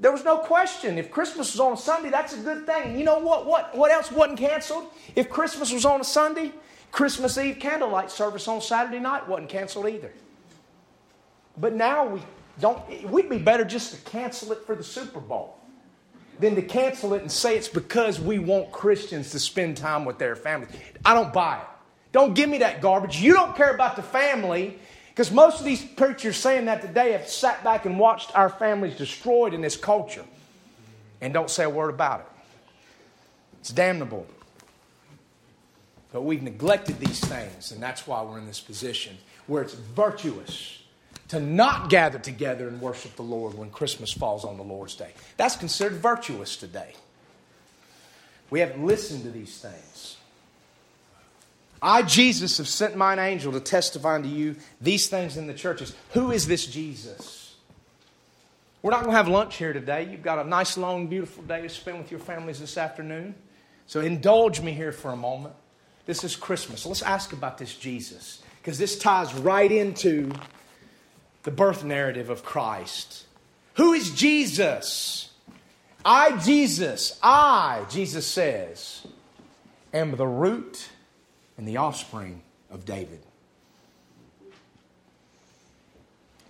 there was no question. If Christmas was on a Sunday, that's a good thing. You know what? What else wasn't canceled? If Christmas was on a Sunday, Christmas Eve candlelight service on Saturday night wasn't canceled either. But now we don't. We'd be better just to cancel it for the Super Bowl than to cancel it and say it's because we want Christians to spend time with their families. I don't buy it. Don't give me that garbage. You don't care about the family. Because most of these preachers saying that today have sat back and watched our families destroyed in this culture and don't say a word about it. It's damnable. But we've neglected these things, and that's why we're in this position where it's virtuous to not gather together and worship the Lord when Christmas falls on the Lord's Day. That's considered virtuous today. We haven't listened to these things. I, Jesus, have sent mine angel to testify unto you these things in the churches. Who is this Jesus? We're not going to have lunch here today. You've got a nice, long, beautiful day to spend with your families this afternoon. So indulge me here for a moment. This is Christmas. Let's ask about this Jesus, because this ties right into the birth narrative of Christ. Who is Jesus? I, Jesus says, am the root and the offspring of David.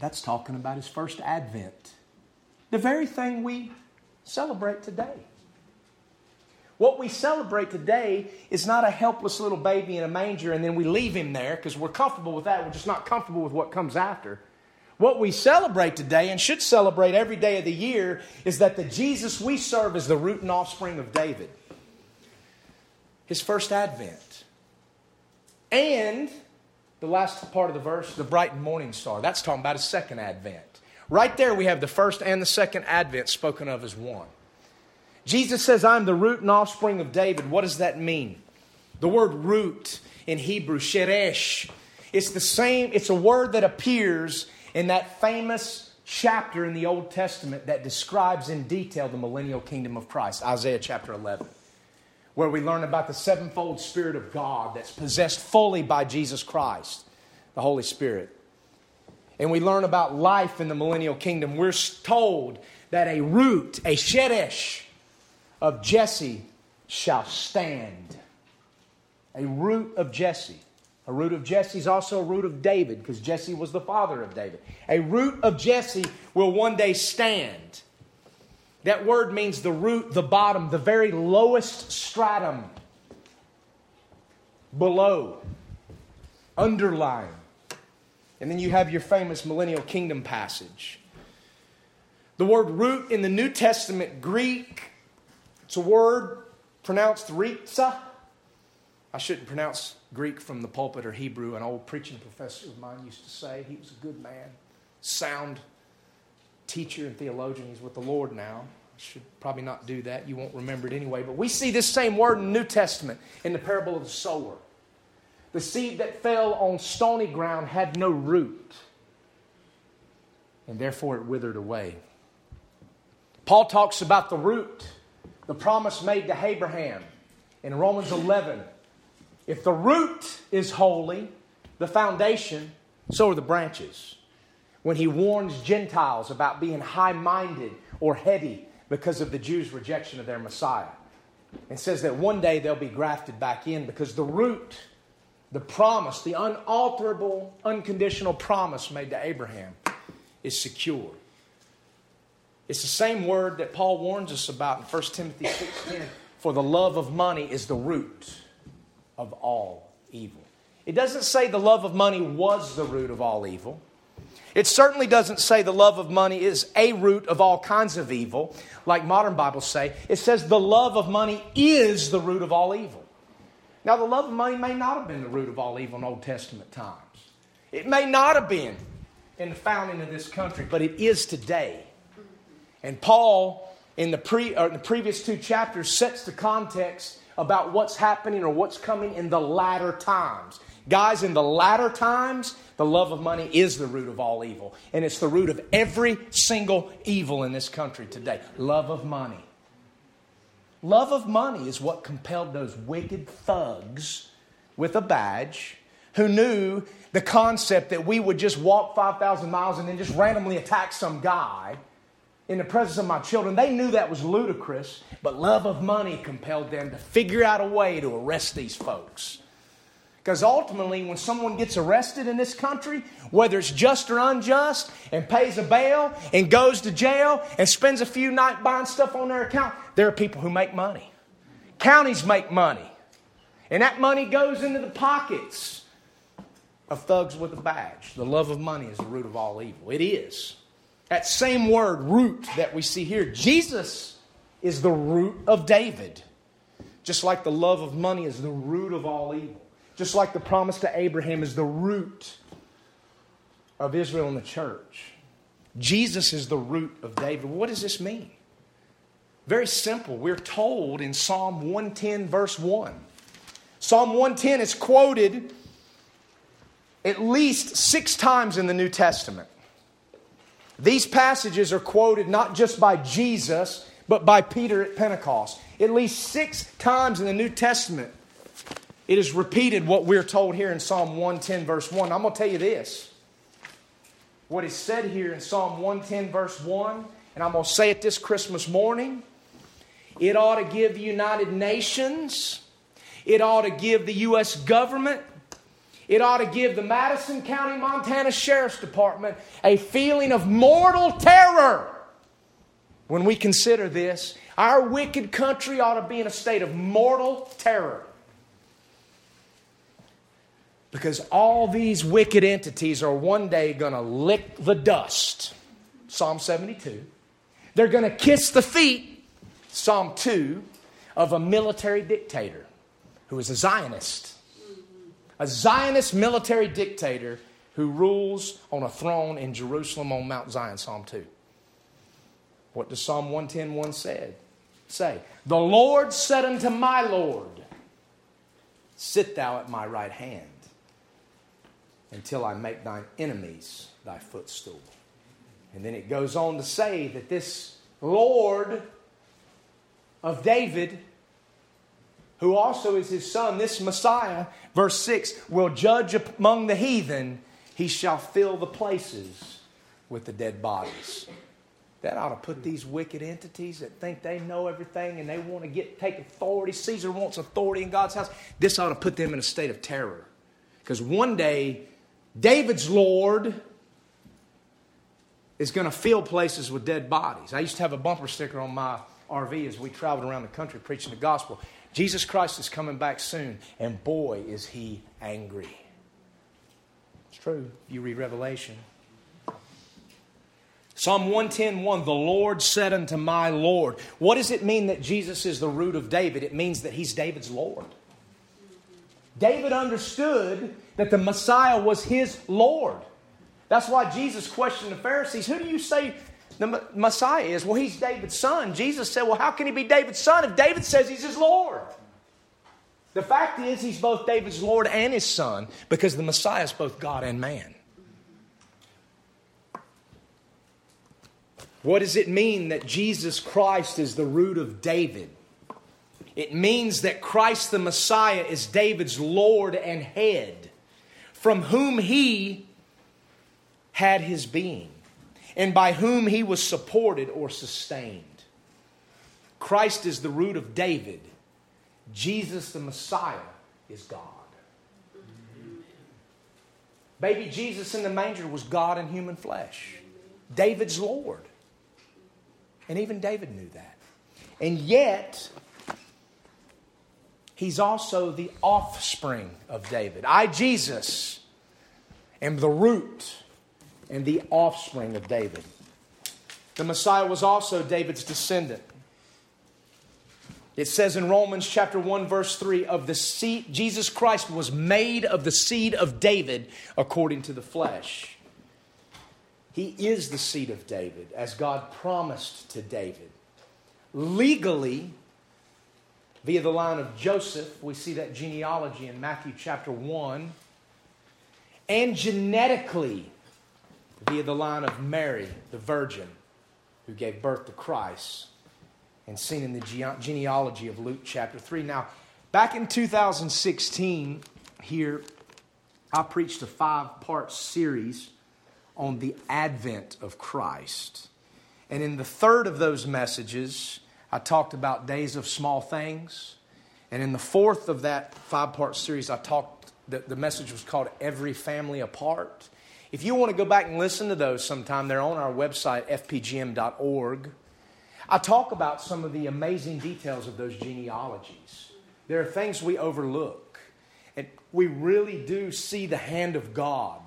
That's talking about his first advent. The very thing we celebrate today. What we celebrate today is not a helpless little baby in a manger and then we leave him there because we're comfortable with that. We're just not comfortable with what comes after. What we celebrate today and should celebrate every day of the year is that the Jesus we serve is the root and offspring of David. His first advent. And the last part of the verse, the bright and morning star. That's talking about his second advent. Right there we have the first and the second advent spoken of as one. Jesus says, I'm the root and offspring of David. What does that mean? The word root in Hebrew, sheresh, it's the same, it's a word that appears in that famous chapter in the Old Testament that describes in detail the millennial kingdom of Christ, Isaiah chapter 11, where we learn about the sevenfold Spirit of God that's possessed fully by Jesus Christ, the Holy Spirit. And we learn about life in the millennial kingdom. We're told that a root, a sheresh, of Jesse shall stand. A root of Jesse. A root of Jesse is also a root of David because Jesse was the father of David. A root of Jesse will one day stand. That word means the root, the bottom, the very lowest stratum. Below. Underlying. And then you have your famous millennial kingdom passage. The word root in the New Testament Greek, it's a word pronounced ritza. I shouldn't pronounce Greek from the pulpit or Hebrew. An old preaching professor of mine used to say, he was a good man, sound teacher and theologian. He's with the Lord now. I should probably not do that. You won't remember it anyway. But we see this same word in the New Testament in the parable of the sower. The seed that fell on stony ground had no root, and therefore it withered away. Paul talks about the root. The promise made to Abraham in Romans 11. If the root is holy, the foundation, so are the branches. When he warns Gentiles about being high-minded or heady because of the Jews' rejection of their Messiah. And says that one day they'll be grafted back in because the root, the promise, the unalterable, unconditional promise made to Abraham is secure. It's the same word that Paul warns us about in 1 Timothy 6:10. For the love of money is the root of all evil. It doesn't say the love of money was the root of all evil. It certainly doesn't say the love of money is a root of all kinds of evil, like modern Bibles say. It says the love of money is the root of all evil. Now, the love of money may not have been the root of all evil in Old Testament times. It may not have been in the founding of this country, but it is today. And Paul, in the previous two chapters, sets the context about what's happening or what's coming in the latter times. Guys, in the latter times, the love of money is the root of all evil. And it's the root of every single evil in this country today. Love of money. Love of money is what compelled those wicked thugs with a badge who knew the concept that we would just walk 5,000 miles and then just randomly attack some guy in the presence of my children. They knew that was ludicrous, but love of money compelled them to figure out a way to arrest these folks. Because ultimately, when someone gets arrested in this country, whether it's just or unjust, and pays a bail, and goes to jail, and spends a few nights buying stuff on their account, there are people who make money. Counties make money. And that money goes into the pockets of thugs with a badge. The love of money is the root of all evil. It is. That same word, root, that we see here. Jesus is the root of David. Just like the love of money is the root of all evil. Just like the promise to Abraham is the root of Israel and the church. Jesus is the root of David. What does this mean? Very simple. We're told in Psalm 110 verse 1. Psalm 110 is quoted at least 6 times in the New Testament. These passages are quoted not just by Jesus, but by Peter at Pentecost. At least 6 times in the New Testament, it is repeated what we're told here in Psalm 110 verse 1. I'm going to tell you this. What is said here in Psalm 110 verse 1, and I'm going to say it this Christmas morning, it ought to give the United Nations, it ought to give the U.S. government, it ought to give the Madison County, Montana Sheriff's Department a feeling of mortal terror when we consider this. Our wicked country ought to be in a state of mortal terror. Because all these wicked entities are one day going to lick the dust. Psalm 72. They're going to kiss the feet. Psalm 2. Of a military dictator. Who is a Zionist. A Zionist military dictator. Who rules on a throne in Jerusalem on Mount Zion. Psalm 2. What does Psalm 110:1 say? The Lord said unto my Lord, sit thou at my right hand. Until I make thine enemies thy footstool. And then it goes on to say that this Lord of David, who also is his son, this Messiah, verse 6, will judge among the heathen. He shall fill the places with the dead bodies. That ought to put these wicked entities that think they know everything and they want to take authority. Caesar wants authority in God's house. This ought to put them in a state of terror. Because one day, David's Lord is going to fill places with dead bodies. I used to have a bumper sticker on my RV as we traveled around the country preaching the gospel. Jesus Christ is coming back soon, and boy, is he angry. It's true. You read Revelation. Psalm 110:1, the Lord said unto my Lord. What does it mean that Jesus is the root of David? It means that he's David's Lord. David understood that the Messiah was his Lord. That's why Jesus questioned the Pharisees, who do you say the Messiah is? Well, he's David's son. Jesus said, well, how can he be David's son if David says he's his Lord? The fact is, he's both David's Lord and his son because the Messiah is both God and man. What does it mean that Jesus Christ is the root of David? It means that Christ the Messiah is David's Lord and head, from whom he had his being, and by whom he was supported or sustained. Christ is the root of David. Jesus the Messiah is God. Amen. Baby Jesus in the manger was God in human flesh. David's Lord. And even David knew that. And yet, he's also the offspring of David. I, Jesus, am the root and the offspring of David. The Messiah was also David's descendant. It says in Romans chapter 1 verse 3, of the seed, Jesus Christ was made of the seed of David according to the flesh. He is the seed of David as God promised to David. Legally, via the line of Joseph, we see that genealogy in Matthew chapter 1. And genetically, via the line of Mary, the virgin, who gave birth to Christ, and seen in the genealogy of Luke chapter 3. Now, back in 2016, here, I preached a 5-part series on the advent of Christ. And in the third of those messages, I talked about days of small things. And in the fourth of that 5-part series, the message was called Every Family Apart. If you want to go back and listen to those sometime, they're on our website, fpgm.org. I talk about some of the amazing details of those genealogies. There are things we overlook. And we really do see the hand of God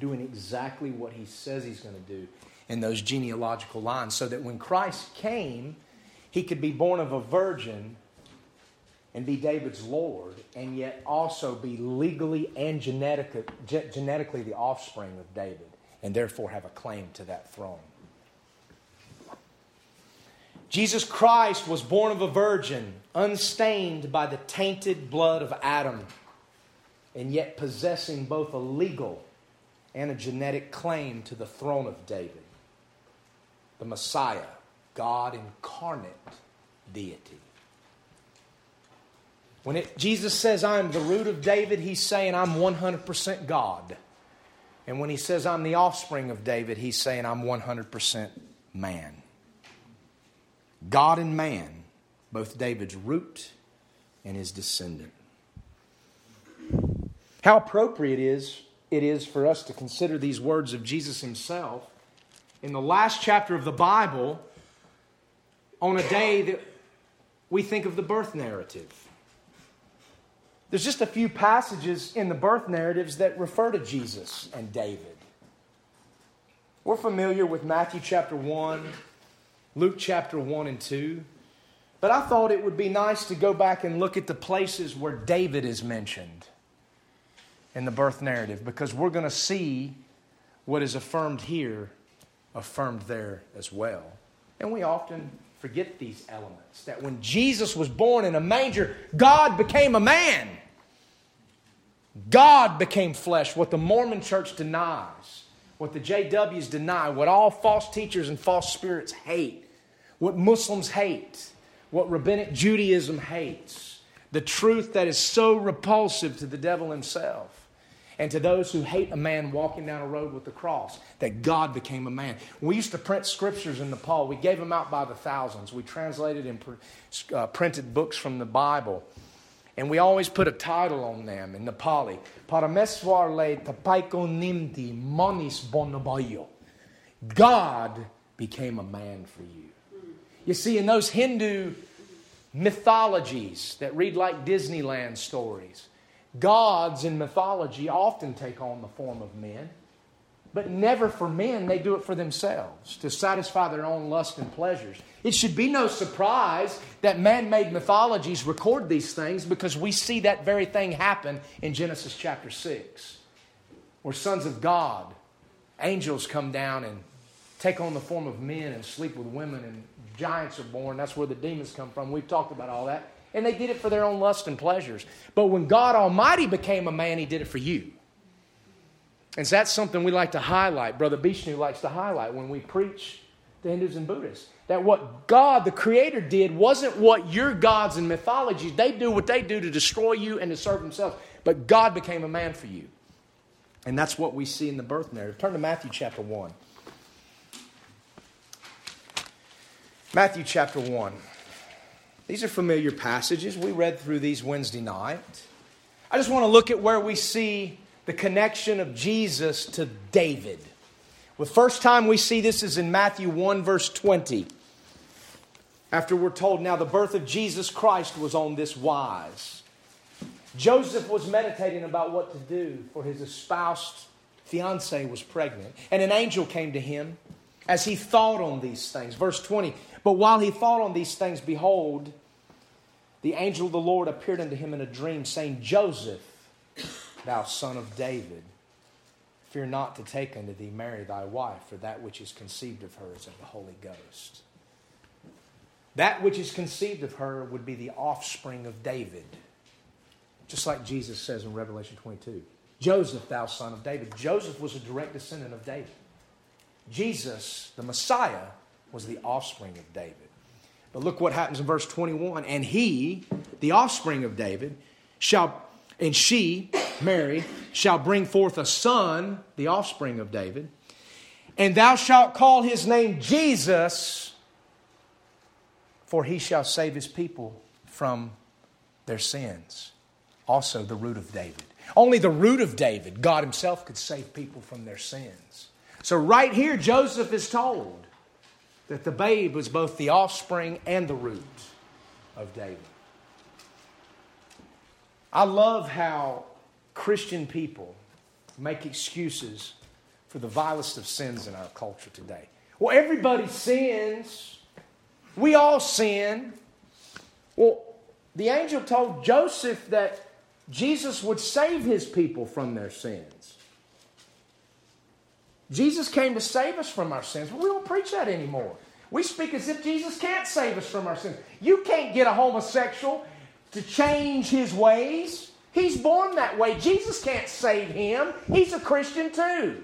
doing exactly what He says He's going to do in those genealogical lines, so that when Christ came, He could be born of a virgin and be David's Lord, and yet also be legally and genetically the offspring of David, and therefore have a claim to that throne. Jesus Christ was born of a virgin, unstained by the tainted blood of Adam, and yet possessing both a legal and a genetic claim to the throne of David. The Messiah, God incarnate, deity. When Jesus says, I am the root of David, he's saying, I'm 100% God. And when he says, I'm the offspring of David, he's saying, I'm 100% man. God and man, both David's root and his descendant. How appropriate it is for us to consider these words of Jesus himself in the last chapter of the Bible on a day that we think of the birth narrative. There's just a few passages in the birth narratives that refer to Jesus and David. We're familiar with Matthew chapter 1, Luke chapter 1 and 2, but I thought it would be nice to go back and look at the places where David is mentioned in the birth narrative, because we're going to see what is affirmed here, affirmed there as well. And we often forget these elements, that when Jesus was born in a manger, God became a man. God became flesh, what the Mormon church denies, what the JWs deny, what all false teachers and false spirits hate, what Muslims hate, what rabbinic Judaism hates, the truth that is so repulsive to the devil himself and to those who hate a man walking down a road with the cross, that God became a man. We used to print scriptures in Nepal. We gave them out by the thousands. We translated and printed books from the Bible. And we always put a title on them in Nepali. Parameswar le tapaiko nimti manis bonabayo. God became a man for you. You see, in those Hindu mythologies that read like Disneyland stories, gods in mythology often take on the form of men, but never for men. They do it for themselves, to satisfy their own lust and pleasures. It should be no surprise that man-made mythologies record these things, because we see that very thing happen in Genesis chapter 6, where sons of God, angels come down and take on the form of men and sleep with women, and giants are born. That's where the demons come from. We've talked about all that. And they did it for their own lust and pleasures. But when God Almighty became a man, He did it for you. And so that's something we like to highlight. Brother Bishnu likes to highlight when we preach to Hindus and Buddhists. That what God, the Creator, did wasn't what your gods and mythologies, they do what they do to destroy you and to serve themselves. But God became a man for you. And that's what we see in the birth narrative. Turn to Matthew chapter 1. Matthew chapter 1. These are familiar passages. We read through these Wednesday night. I just want to look at where we see the connection of Jesus to David. The first time we see this is in Matthew 1 verse 20. After we're told, now the birth of Jesus Christ was on this wise. Joseph was meditating about what to do, for his espoused fiancée was pregnant. And an angel came to him as he thought on these things. Verse 20, but while he thought on these things, behold, the angel of the Lord appeared unto him in a dream, saying, Joseph, thou son of David, fear not to take unto thee Mary thy wife, for that which is conceived of her is of the Holy Ghost. That which is conceived of her would be the offspring of David. Just like Jesus says in Revelation 22, Joseph, thou son of David. Joseph was a direct descendant of David. Jesus, the Messiah, was the offspring of David. But look what happens in verse 21. And he, the offspring of David, and she, Mary, shall bring forth a son, the offspring of David, and thou shalt call his name Jesus, for he shall save his people from their sins. Also the root of David. Only the root of David, God himself, could save people from their sins. So right here, Joseph is told that the babe was both the offspring and the root of David. I love how Christian people make excuses for the vilest of sins in our culture today. Well, everybody sins. We all sin. Well, the angel told Joseph that Jesus would save his people from their sins. Jesus came to save us from our sins, but we don't preach that anymore. We speak as if Jesus can't save us from our sins. You can't get a homosexual to change his ways. He's born that way. Jesus can't save him. He's a Christian too.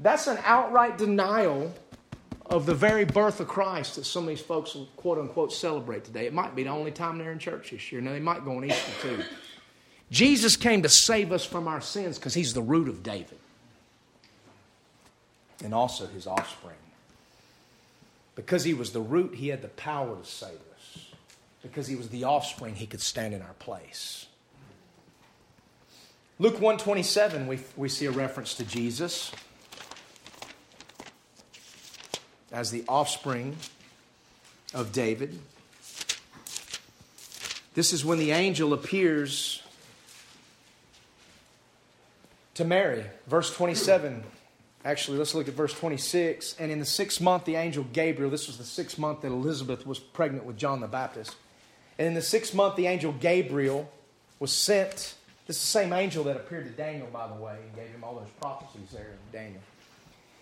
That's an outright denial of the very birth of Christ that some of these folks will quote-unquote celebrate today. It might be the only time they're in church this year. Now, they might go on Easter too. Jesus came to save us from our sins because he's the root of David and also his offspring. Because he was the root, he had the power to save us. Because he was the offspring, he could stand in our place. Luke 1:27, we see a reference to Jesus as the offspring of David. This is when the angel appears to Mary. Verse 27. Actually, let's look at verse 26. And in the 6th month, the angel Gabriel, this was the 6th month that Elizabeth was pregnant with John the Baptist. And in the 6th month, the angel Gabriel was sent. This is the same angel that appeared to Daniel, by the way, and gave him all those prophecies there in Daniel.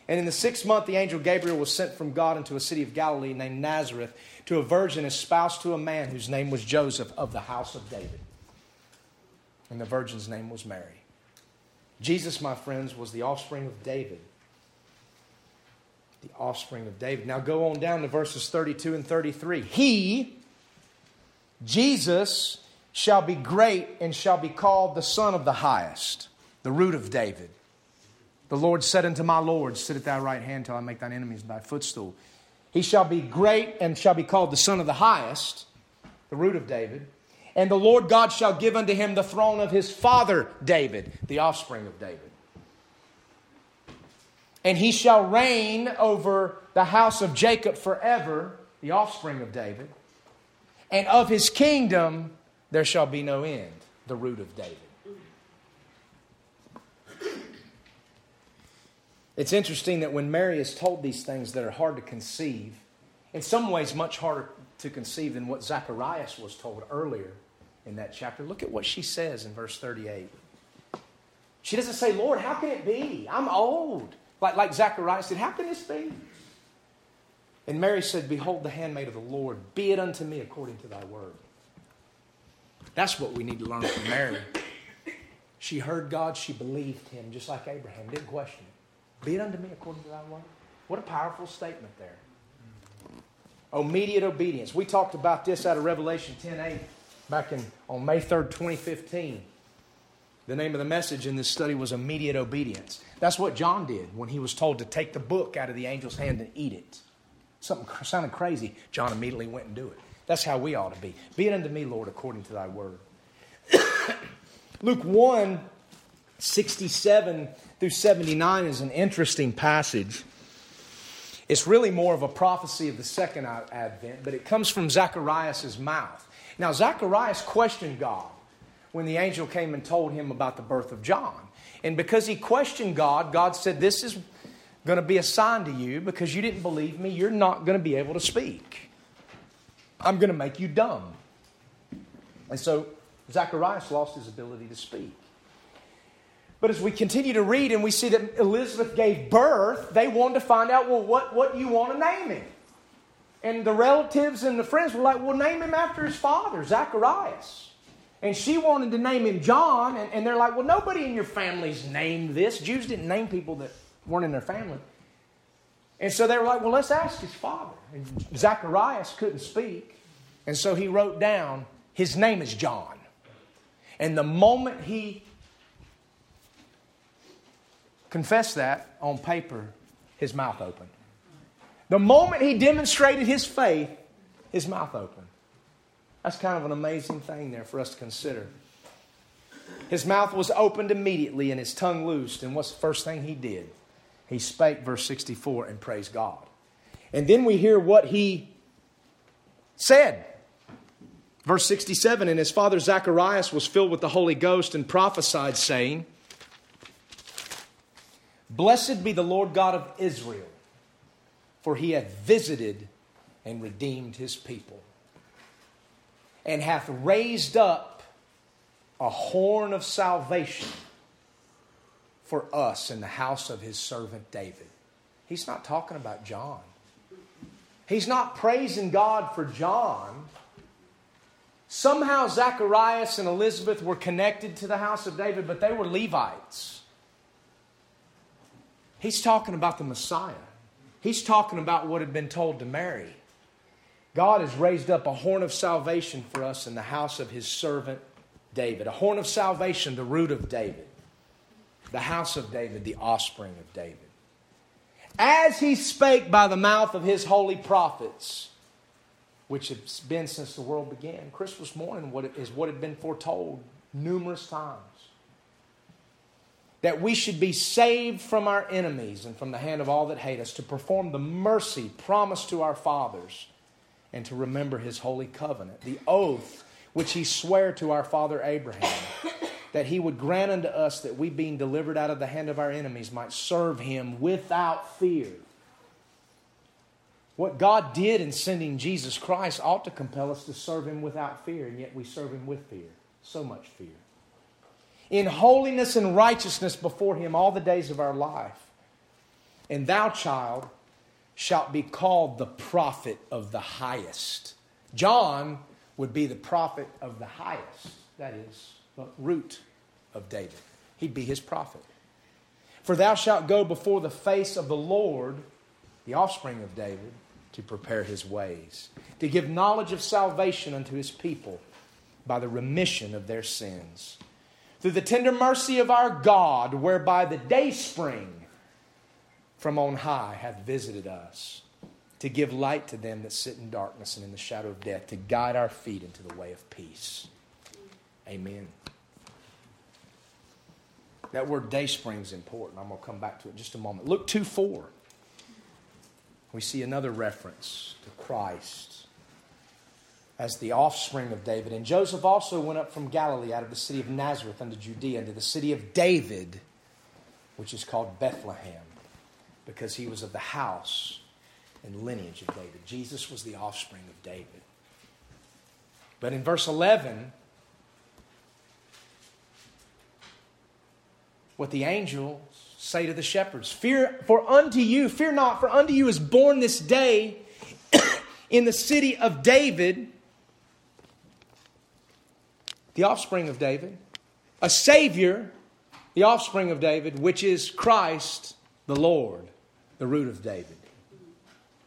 And in the 6th month, the angel Gabriel was sent from God into a city of Galilee named Nazareth to a virgin espoused to a man whose name was Joseph of the house of David. And the virgin's name was Mary. Jesus, my friends, was the offspring of David. The offspring of David. Now go on down to verses 32 and 33. He, Jesus, shall be great and shall be called the Son of the Highest, the root of David. The Lord said unto my Lord, sit at thy right hand till I make thine enemies thy footstool. He shall be great and shall be called the Son of the Highest, the root of David. And the Lord God shall give unto him the throne of his father David, the offspring of David. And he shall reign over the house of Jacob forever, the offspring of David. And of his kingdom there shall be no end, the root of David. It's interesting that when Mary is told these things that are hard to conceive, in some ways much harder to conceive than what Zacharias was told earlier in that chapter, look at what she says in verse 38. She doesn't say, Lord, how can it be? I'm old. Like Zacharias did, how can this be? And Mary said, behold the handmaid of the Lord, be it unto me according to thy word. That's what we need to learn from Mary. She heard God, she believed him, just like Abraham, didn't question it. Be it unto me according to thy word. What a powerful statement there. Immediate obedience. We talked about this out of Revelation 10:8 back on May 3rd, 2015. The name of the message in this study was immediate obedience. That's what John did when he was told to take the book out of the angel's hand and eat it. Something sounded crazy. John immediately went and do it. That's how we ought to be. Be it unto me, Lord, according to thy word. Luke 1:67 through 79 is an interesting passage. It's really more of a prophecy of the second advent, but it comes from Zacharias' mouth. Now, Zacharias questioned God when the angel came and told him about the birth of John. And because he questioned God, God said, this is going to be a sign to you because you didn't believe me. You're not going to be able to speak. I'm going to make you dumb. And so Zacharias lost his ability to speak. But as we continue to read and we see that Elizabeth gave birth, they wanted to find out, well, what do you want to name him? And the relatives and the friends were like, well, name him after his father, Zacharias. And she wanted to name him John, and they're like, well, nobody in your family's named this. Jews didn't name people that weren't in their family. And so they were like, well, let's ask his father. And Zacharias couldn't speak, and so he wrote down, his name is John. And the moment he confess that on paper, his mouth opened. The moment he demonstrated his faith, his mouth opened. That's kind of an amazing thing there for us to consider. His mouth was opened immediately and his tongue loosed. And what's the first thing he did? He spake, verse 64, and praised God. And then we hear what he said. Verse 67, and his father Zacharias was filled with the Holy Ghost and prophesied, saying, blessed be the Lord God of Israel, for he hath visited and redeemed his people. and hath raised up a horn of salvation for us in the house of his servant David. He's not talking about John. He's not praising God for John. Somehow Zacharias and Elizabeth were connected to the house of David, but they were Levites. He's talking about the Messiah. He's talking about what had been told to Mary. God has raised up a horn of salvation for us in the house of his servant David. A horn of salvation, the root of David. The house of David, the offspring of David. As he spake by the mouth of his holy prophets, which has been since the world began. Christmas morning is what had been foretold numerous times. That we should be saved from our enemies and from the hand of all that hate us, to perform the mercy promised to our fathers, and to remember his holy covenant, the oath which he sware to our father Abraham, that he would grant unto us that we, being delivered out of the hand of our enemies, might serve him without fear. What God did in sending Jesus Christ ought to compel us to serve him without fear, and yet we serve him with fear. So much fear. In holiness and righteousness before him all the days of our life. And thou, child, shalt be called the prophet of the highest. John would be the prophet of the highest. That is the root of David. He'd be his prophet. For thou shalt go before the face of the Lord, the offspring of David, to prepare his ways, to give knowledge of salvation unto his people by the remission of their sins, through the tender mercy of our God, whereby the day spring from on high hath visited us, to give light to them that sit in darkness and in the shadow of death, to guide our feet into the way of peace. Amen. That word day spring is important. I'm going to come back to it in just a moment. Luke 2:4. We see another reference to Christ as the offspring of David. And Joseph also went up from Galilee out of the city of Nazareth unto Judea, unto the city of David, which is called Bethlehem, because he was of the house and lineage of David. Jesus was the offspring of David. But in verse 11, what the angels say to the shepherds, fear not, for unto you is born this day in the city of David, the offspring of David, a Savior, the offspring of David, which is Christ the Lord, the root of David.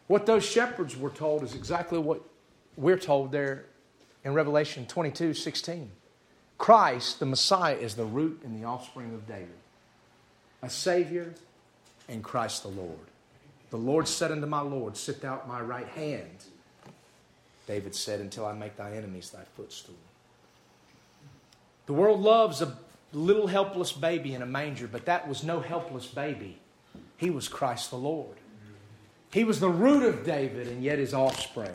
What those shepherds were told is exactly what we're told there in Revelation 22:16. Christ, the Messiah, is the root and the offspring of David, a Savior, and Christ the Lord. The Lord said unto my Lord, sit thou at my right hand, David said, until I make thy enemies thy footstool. The world loves a little helpless baby in a manger, but that was no helpless baby. He was Christ the Lord. He was the root of David and yet his offspring.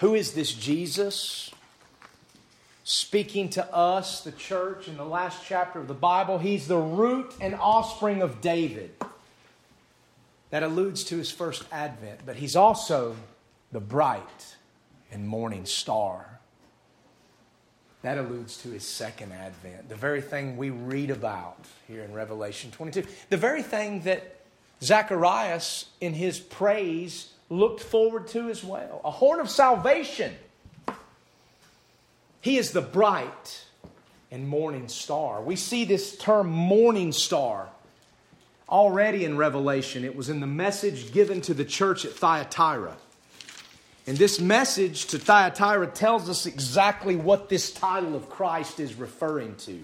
Who is this Jesus? Speaking to us, the church, in the last chapter of the Bible, he's the root and offspring of David. That alludes to his first advent, but he's also the bright and morning star. That alludes to his second advent, the very thing we read about here in Revelation 22. The very thing that Zacharias in his praise looked forward to as well. A horn of salvation. He is the bright and morning star. We see this term morning star already in Revelation. It was in the message given to the church at Thyatira. And this message to Thyatira tells us exactly what this title of Christ is referring to.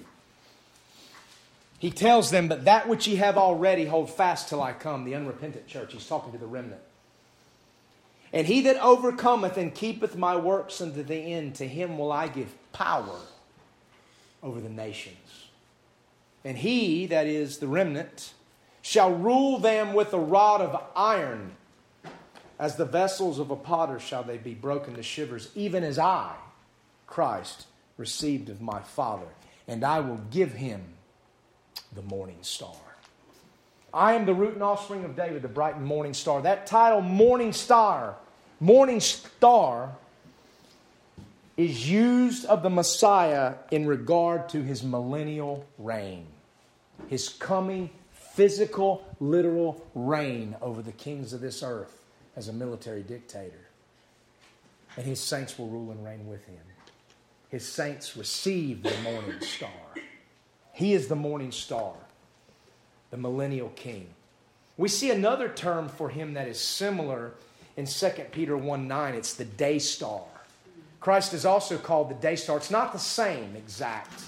He tells them, but that which ye have already, hold fast till I come, the unrepentant church. He's talking to the remnant. And he that overcometh and keepeth my works unto the end, to him will I give power over the nations. And he, that is the remnant, shall rule them with a rod of iron. As the vessels of a potter shall they be broken to shivers, even as I, Christ, received of my Father. And I will give him the morning star. I am the root and offspring of David, the bright and morning star. That title, morning star, is used of the Messiah in regard to his millennial reign, his coming physical, literal reign over the kings of this earth as a military dictator. And his saints will rule and reign with him. His saints receive the morning star. He is the morning star, the millennial king. We see another term for him that is similar in 2 Peter 1:9. It's the day star. Christ is also called the day star. It's not the same exact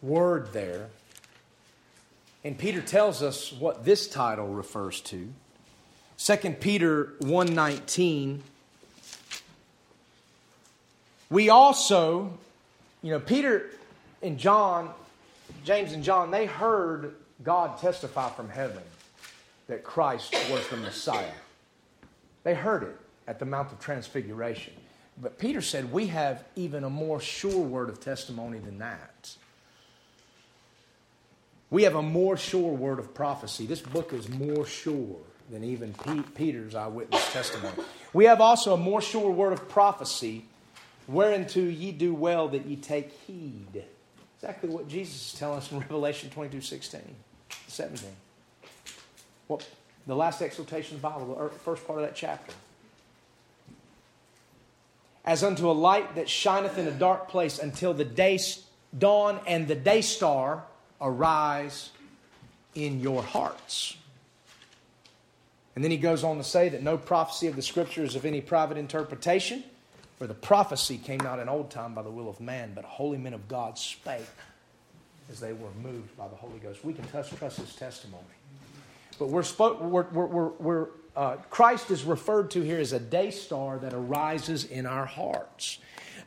word there. And Peter tells us what this title refers to. 2 Peter 1:19. We also, Peter and John, James and John, they heard God testify from heaven that Christ was the Messiah. They heard it at the Mount of Transfiguration. But Peter said, we have even a more sure word of testimony than that. We have a more sure word of prophecy. This book is more sure than even Peter's eyewitness testimony. We have also a more sure word of prophecy, whereunto ye do well that ye take heed. Exactly what Jesus is telling us in Revelation 22:16-17. Well, the last exhortation of the Bible, the first part of that chapter. As unto a light that shineth in a dark place until the day dawn and the day star arise in your hearts. And then he goes on to say that no prophecy of the Scripture is of any private interpretation, for the prophecy came not in old time by the will of man, but holy men of God spake as they were moved by the Holy Ghost. We can trust his testimony. But Christ is referred to here as a day star that arises in our hearts.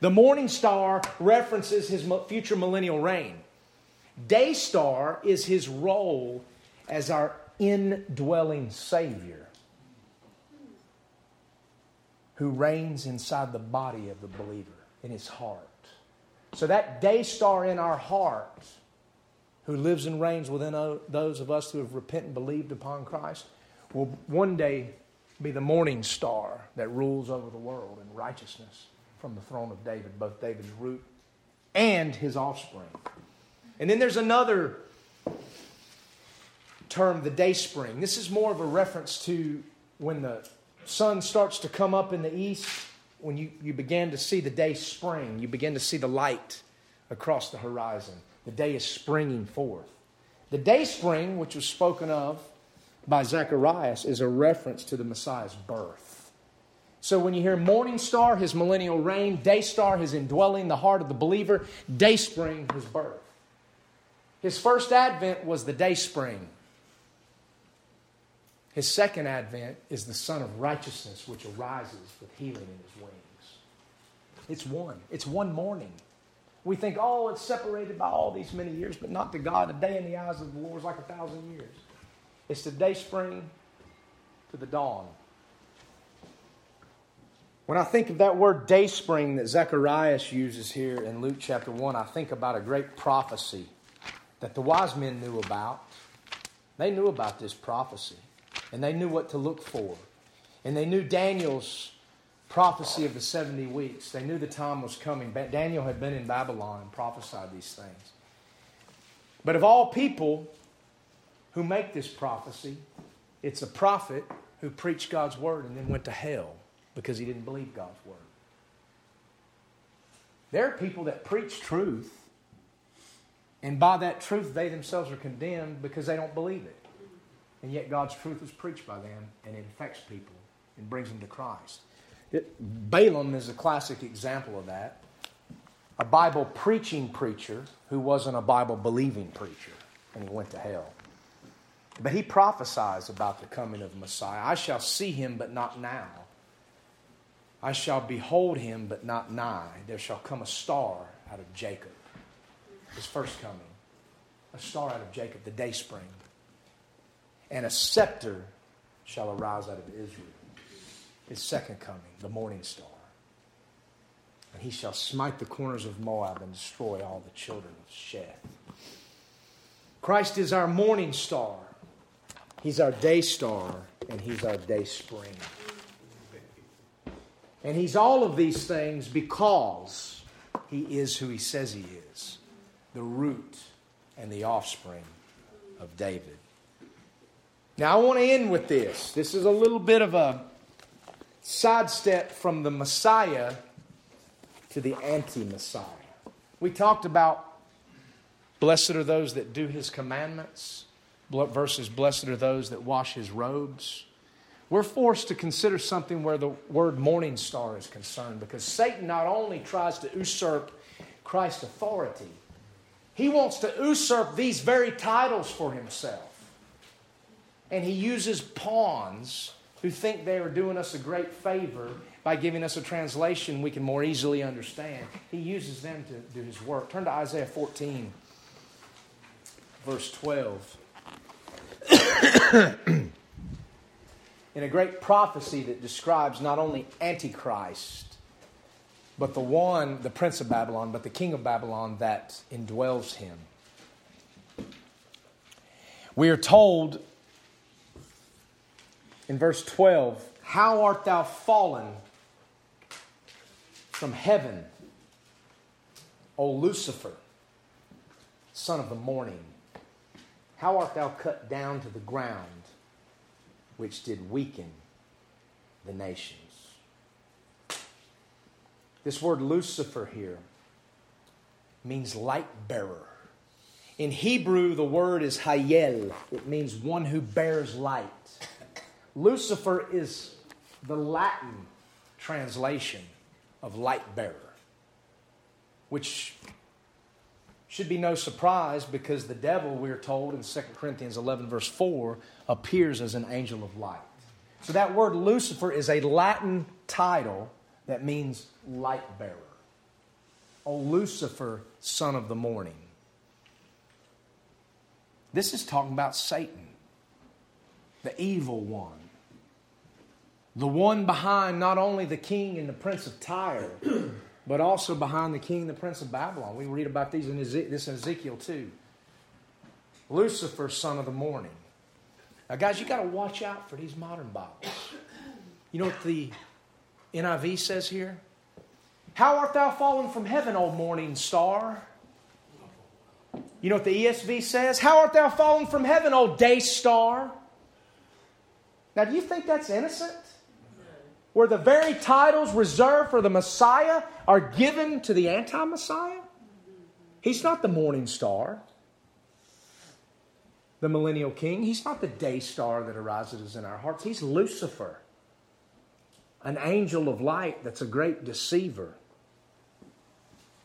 The morning star references his future millennial reign. Day star is his role as our indwelling Savior who reigns inside the body of the believer, in his heart. So that day star in our heart who lives and reigns within those of us who have repented and believed upon Christ will one day be the morning star that rules over the world in righteousness from the throne of David, both David's root and his offspring. And then there's another term, the day spring. This is more of a reference to when the sun starts to come up in the east, when you begin to see the day spring, you begin to see the light across the horizon. The day is springing forth. The day spring, which was spoken of by Zacharias, is a reference to the Messiah's birth. So when you hear morning star, his millennial reign, day star, his indwelling, the heart of the believer, day spring, his birth. His first advent was the day spring. His second advent is the Son of Righteousness, which arises with healing in his wings. It's one morning. We think, it's separated by all these many years, but not to God. A day in the eyes of the Lord is like 1,000 years. It's the day spring to the dawn. When I think of that word day spring that Zacharias uses here in Luke chapter 1, I think about a great prophecy that the wise men knew about. They knew about this prophecy, and they knew what to look for. And they knew Daniel's prophecy of the 70 weeks. They knew the time was coming. Daniel had been in Babylon and prophesied these things. But of all people who make this prophecy, it's a prophet who preached God's word and then went to hell because he didn't believe God's word. There are people that preach truth, and by that truth they themselves are condemned because they don't believe it. And yet God's truth is preached by them and it affects people and brings them to Christ. Balaam is a classic example of that. A Bible-preaching preacher who wasn't a Bible-believing preacher, and he went to hell. But he prophesies about the coming of Messiah. I shall see him, but not now. I shall behold him, but not nigh. There shall come a star out of Jacob. His first coming. A star out of Jacob, the day spring. And a scepter shall arise out of Israel. His second coming, the morning star. And he shall smite the corners of Moab and destroy all the children of Sheth. Christ is our morning star. He's our day star, and he's our day spring. And he's all of these things because he is who he says he is, the root and the offspring of David. Now, I want to end with this. This is a little bit of a sidestep from the Messiah to the anti-Messiah. We talked about blessed are those that do his commandments versus blessed are those that wash his robes. We're forced to consider something where the word morning star is concerned, because Satan not only tries to usurp Christ's authority, he wants to usurp these very titles for himself. And he uses pawns who think they are doing us a great favor by giving us a translation we can more easily understand. He uses them to do his work. Turn to Isaiah 14, verse 12. In a great prophecy that describes not only Antichrist, but the one, the prince of Babylon, but the king of Babylon that indwells him. We are told in verse 12, how art thou fallen from heaven, O Lucifer, son of the morning? How art thou cut down to the ground, which did weaken the nations? This word Lucifer here means light bearer. In Hebrew, the word is hayel. It means one who bears light. Lucifer is the Latin translation of light bearer, which should be no surprise, because the devil, we're told in 2 Corinthians 11, verse 4, appears as an angel of light. So that word Lucifer is a Latin title that means light bearer. O Lucifer, son of the morning. This is talking about Satan, the evil one, the one behind not only the king and the prince of Tyre, but also behind the king, the prince of Babylon. We read about these in Ezekiel 2. Lucifer, son of the morning. Now, guys, you got to watch out for these modern Bibles. You know what the NIV says here? How art thou fallen from heaven, O morning star? You know what the ESV says? How art thou fallen from heaven, O day star? Now, do you think that's innocent? Where the very titles reserved for the Messiah are given to the anti-Messiah? He's not the morning star, the millennial king. He's not the day star that arises in our hearts. He's Lucifer, an angel of light that's a great deceiver.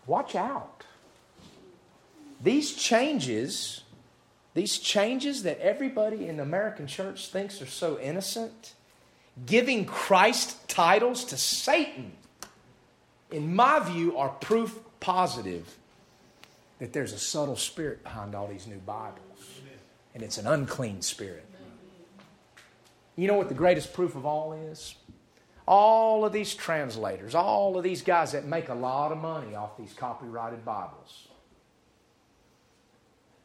Watch out. These changes that everybody in the American church thinks are so innocent, giving Christ titles to Satan, in my view, are proof positive that there's a subtle spirit behind all these new Bibles. And it's an unclean spirit. You know what the greatest proof of all is? All of these translators, all of these guys that make a lot of money off these copyrighted Bibles.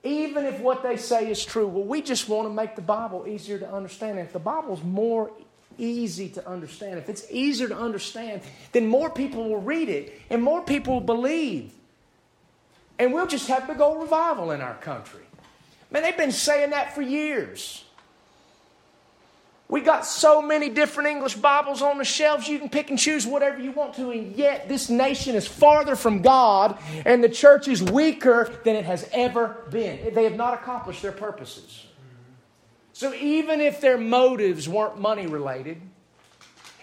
Even if what they say is true, well, we just want to make the Bible easier to understand. And if the Bible's more easy to understand, if it's easier to understand, then more people will read it and more people will believe. And we'll just have big old revival in our country. Man, they've been saying that for years. We got so many different English Bibles on the shelves, you can pick and choose whatever you want to, and yet this nation is farther from God and the church is weaker than it has ever been. They have not accomplished their purposes. So even if their motives weren't money related,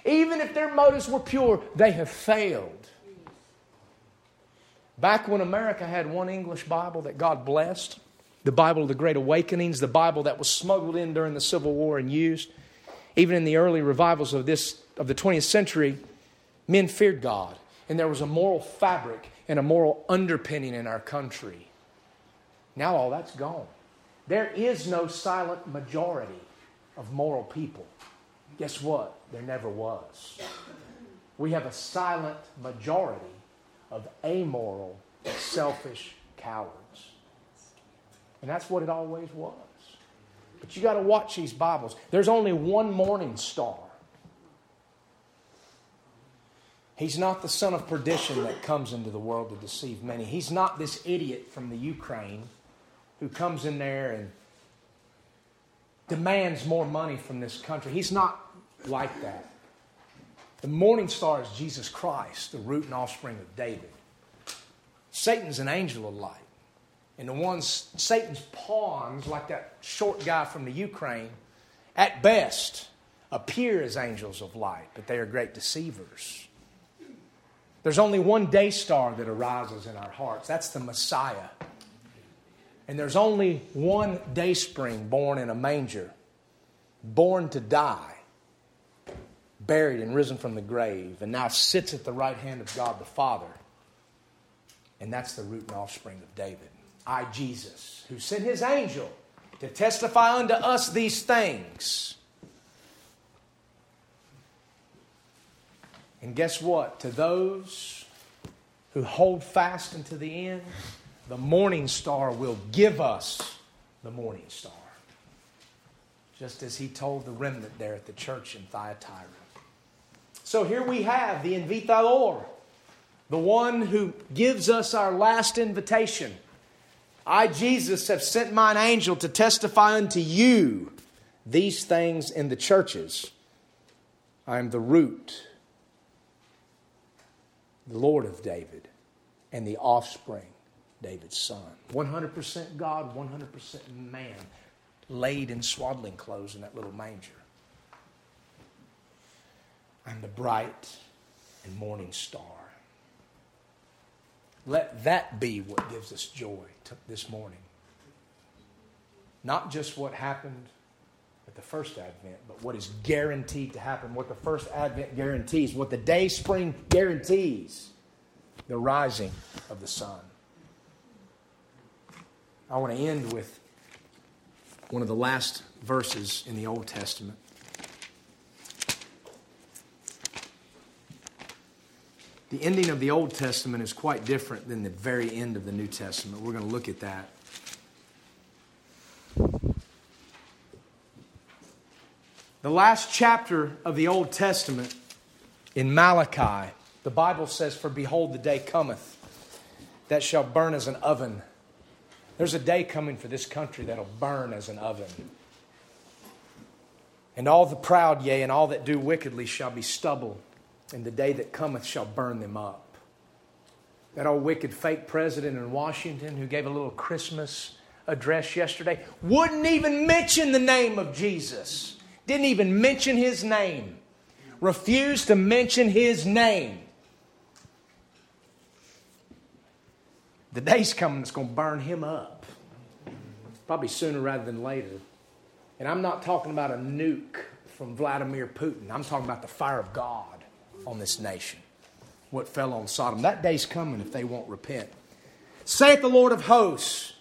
even if their motives were pure, they have failed. Back when America had one English Bible that God blessed, the Bible of the Great Awakenings, the Bible that was smuggled in during the Civil War and used, even in the early revivals of the 20th century, men feared God. And there was a moral fabric and a moral underpinning in our country. Now all that's gone. There is no silent majority of moral people. Guess what? There never was. We have a silent majority of amoral, selfish cowards. And that's what it always was. But you got to watch these Bibles. There's only one morning star. He's not the son of perdition that comes into the world to deceive many. He's not this idiot from the Ukraine who comes in there and demands more money from this country. He's not like that. The morning star is Jesus Christ, the root and offspring of David. Satan's an angel of light. And the ones, Satan's pawns, like that short guy from the Ukraine, at best appear as angels of light, but they are great deceivers. There's only one day star that arises in our hearts. That's the Messiah. And there's only one day spring born in a manger, born to die, buried and risen from the grave, and now sits at the right hand of God the Father. And that's the root and offspring of David. I, Jesus, who sent his angel to testify unto us these things. And guess what? To those who hold fast unto the end, the morning star will give us the morning star. Just as he told the remnant there at the church in Thyatira. So here we have the invitador, the one who gives us our last invitation. I, Jesus, have sent mine angel to testify unto you these things in the churches. I am the root, the Lord of David, and the offspring, David's son. 100% God, 100% man, laid in swaddling clothes in that little manger. I'm the bright and morning star. Let that be what gives us joy this morning. Not just what happened at the first Advent, but what is guaranteed to happen, what the first Advent guarantees, what the day spring guarantees, the rising of the sun. I want to end with one of the last verses in the Old Testament. The ending of the Old Testament is quite different than the very end of the New Testament. We're going to look at that. The last chapter of the Old Testament in Malachi, the Bible says, "For behold, the day cometh that shall burn as an oven." There's a day coming for this country that'll burn as an oven. "And all the proud, yea, and all that do wickedly shall be stubble. And the day that cometh shall burn them up." That old wicked fake president in Washington who gave a little Christmas address yesterday wouldn't even mention the name of Jesus. Didn't even mention his name. Refused to mention his name. The day's coming that's going to burn him up. Probably sooner rather than later. And I'm not talking about a nuke from Vladimir Putin. I'm talking about the fire of God on this nation, what fell on Sodom. That day's coming if they won't repent. "Saith the Lord of hosts,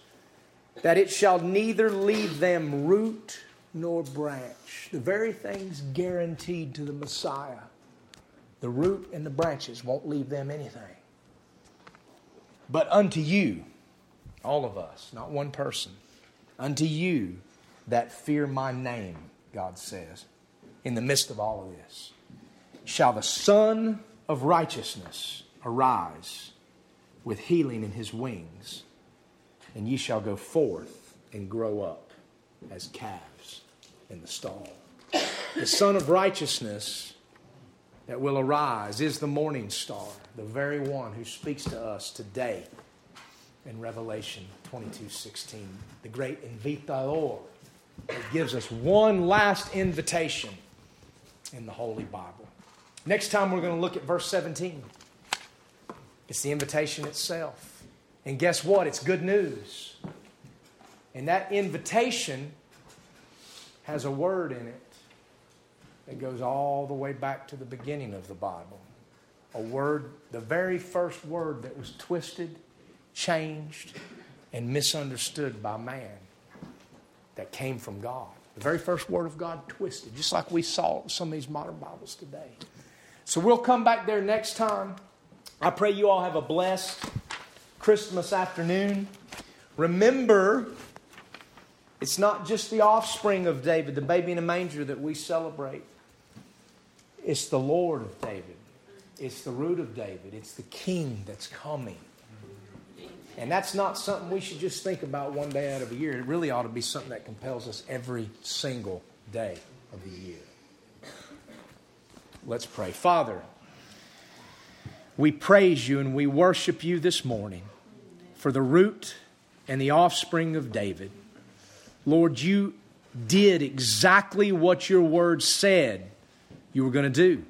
that it shall neither leave them root nor branch." The very things guaranteed to the Messiah. The root and the branches won't leave them anything. "But unto you," all of us, not one person, "unto you that fear my name," God says, in the midst of all of this, "shall the Son of Righteousness arise with healing in his wings, and ye shall go forth and grow up as calves in the stall." The Son of Righteousness that will arise is the morning star, the very one who speaks to us today in Revelation 22:16, the great invitador that gives us one last invitation in the Holy Bible. Next time we're going to look at verse 17. It's the invitation itself. And guess what? It's good news. And that invitation has a word in it that goes all the way back to the beginning of the Bible. A word, the very first word that was twisted, changed, and misunderstood by man that came from God. The very first word of God twisted, just like we saw some of these modern Bibles today. So we'll come back there next time. I pray you all have a blessed Christmas afternoon. Remember, it's not just the offspring of David, the baby in a manger that we celebrate. It's the Lord of David. It's the root of David. It's the king that's coming. And that's not something we should just think about one day out of a year. It really ought to be something that compels us every single day of the year. Let's pray. Father, we praise you and we worship you this morning for the root and the offspring of David. Lord, you did exactly what your word said you were going to do.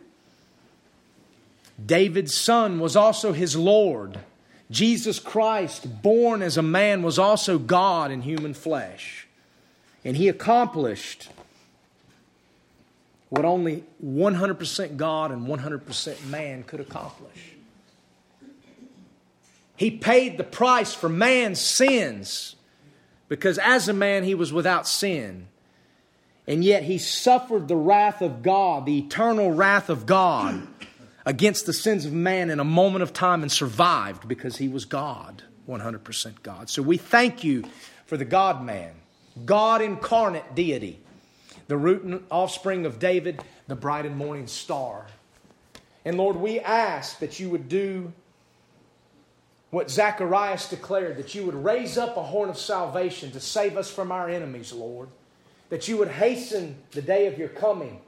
David's son was also his Lord. Jesus Christ, born as a man, was also God in human flesh. And he accomplished what only 100% God and 100% man could accomplish. He paid the price for man's sins because as a man he was without sin. And yet he suffered the wrath of God, the eternal wrath of God, against the sins of man in a moment of time and survived because he was God, 100% God. So we thank you for the God-man, God incarnate deity, the root and offspring of David, the bright and morning star. And Lord, we ask that you would do what Zacharias declared, that you would raise up a horn of salvation to save us from our enemies, Lord, that you would hasten the day of your coming,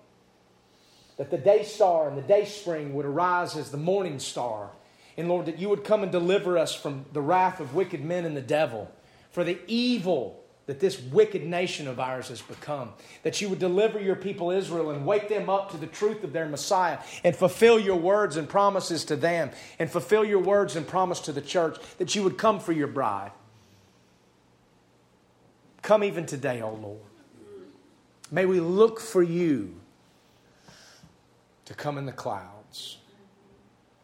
that the day star and the day spring would arise as the morning star. And Lord, that you would come and deliver us from the wrath of wicked men and the devil, for the evil that this wicked nation of ours has become. That you would deliver your people Israel and wake them up to the truth of their Messiah and fulfill your words and promises to them and fulfill your words and promise to the church, that you would come for your bride. Come even today, O Lord. May we look for you to come in the clouds.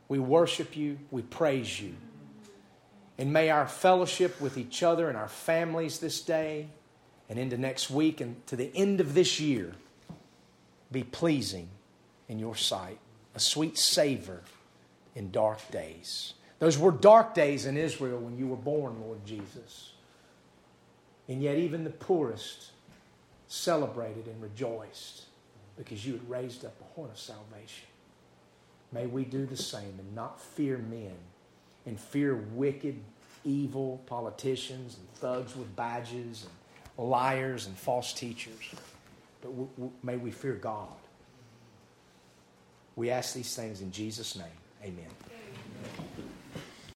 We worship you. We praise you. And may our fellowship with each other and our families this day and into next week and to the end of this year be pleasing in your sight, a sweet savor in dark days. Those were dark days in Israel when you were born, Lord Jesus. And yet even the poorest celebrated and rejoiced, because you had raised up a horn of salvation. May we do the same and not fear men and fear wicked, evil politicians and thugs with badges and liars and false teachers. But may we fear God. We ask these things in Jesus' name. Amen.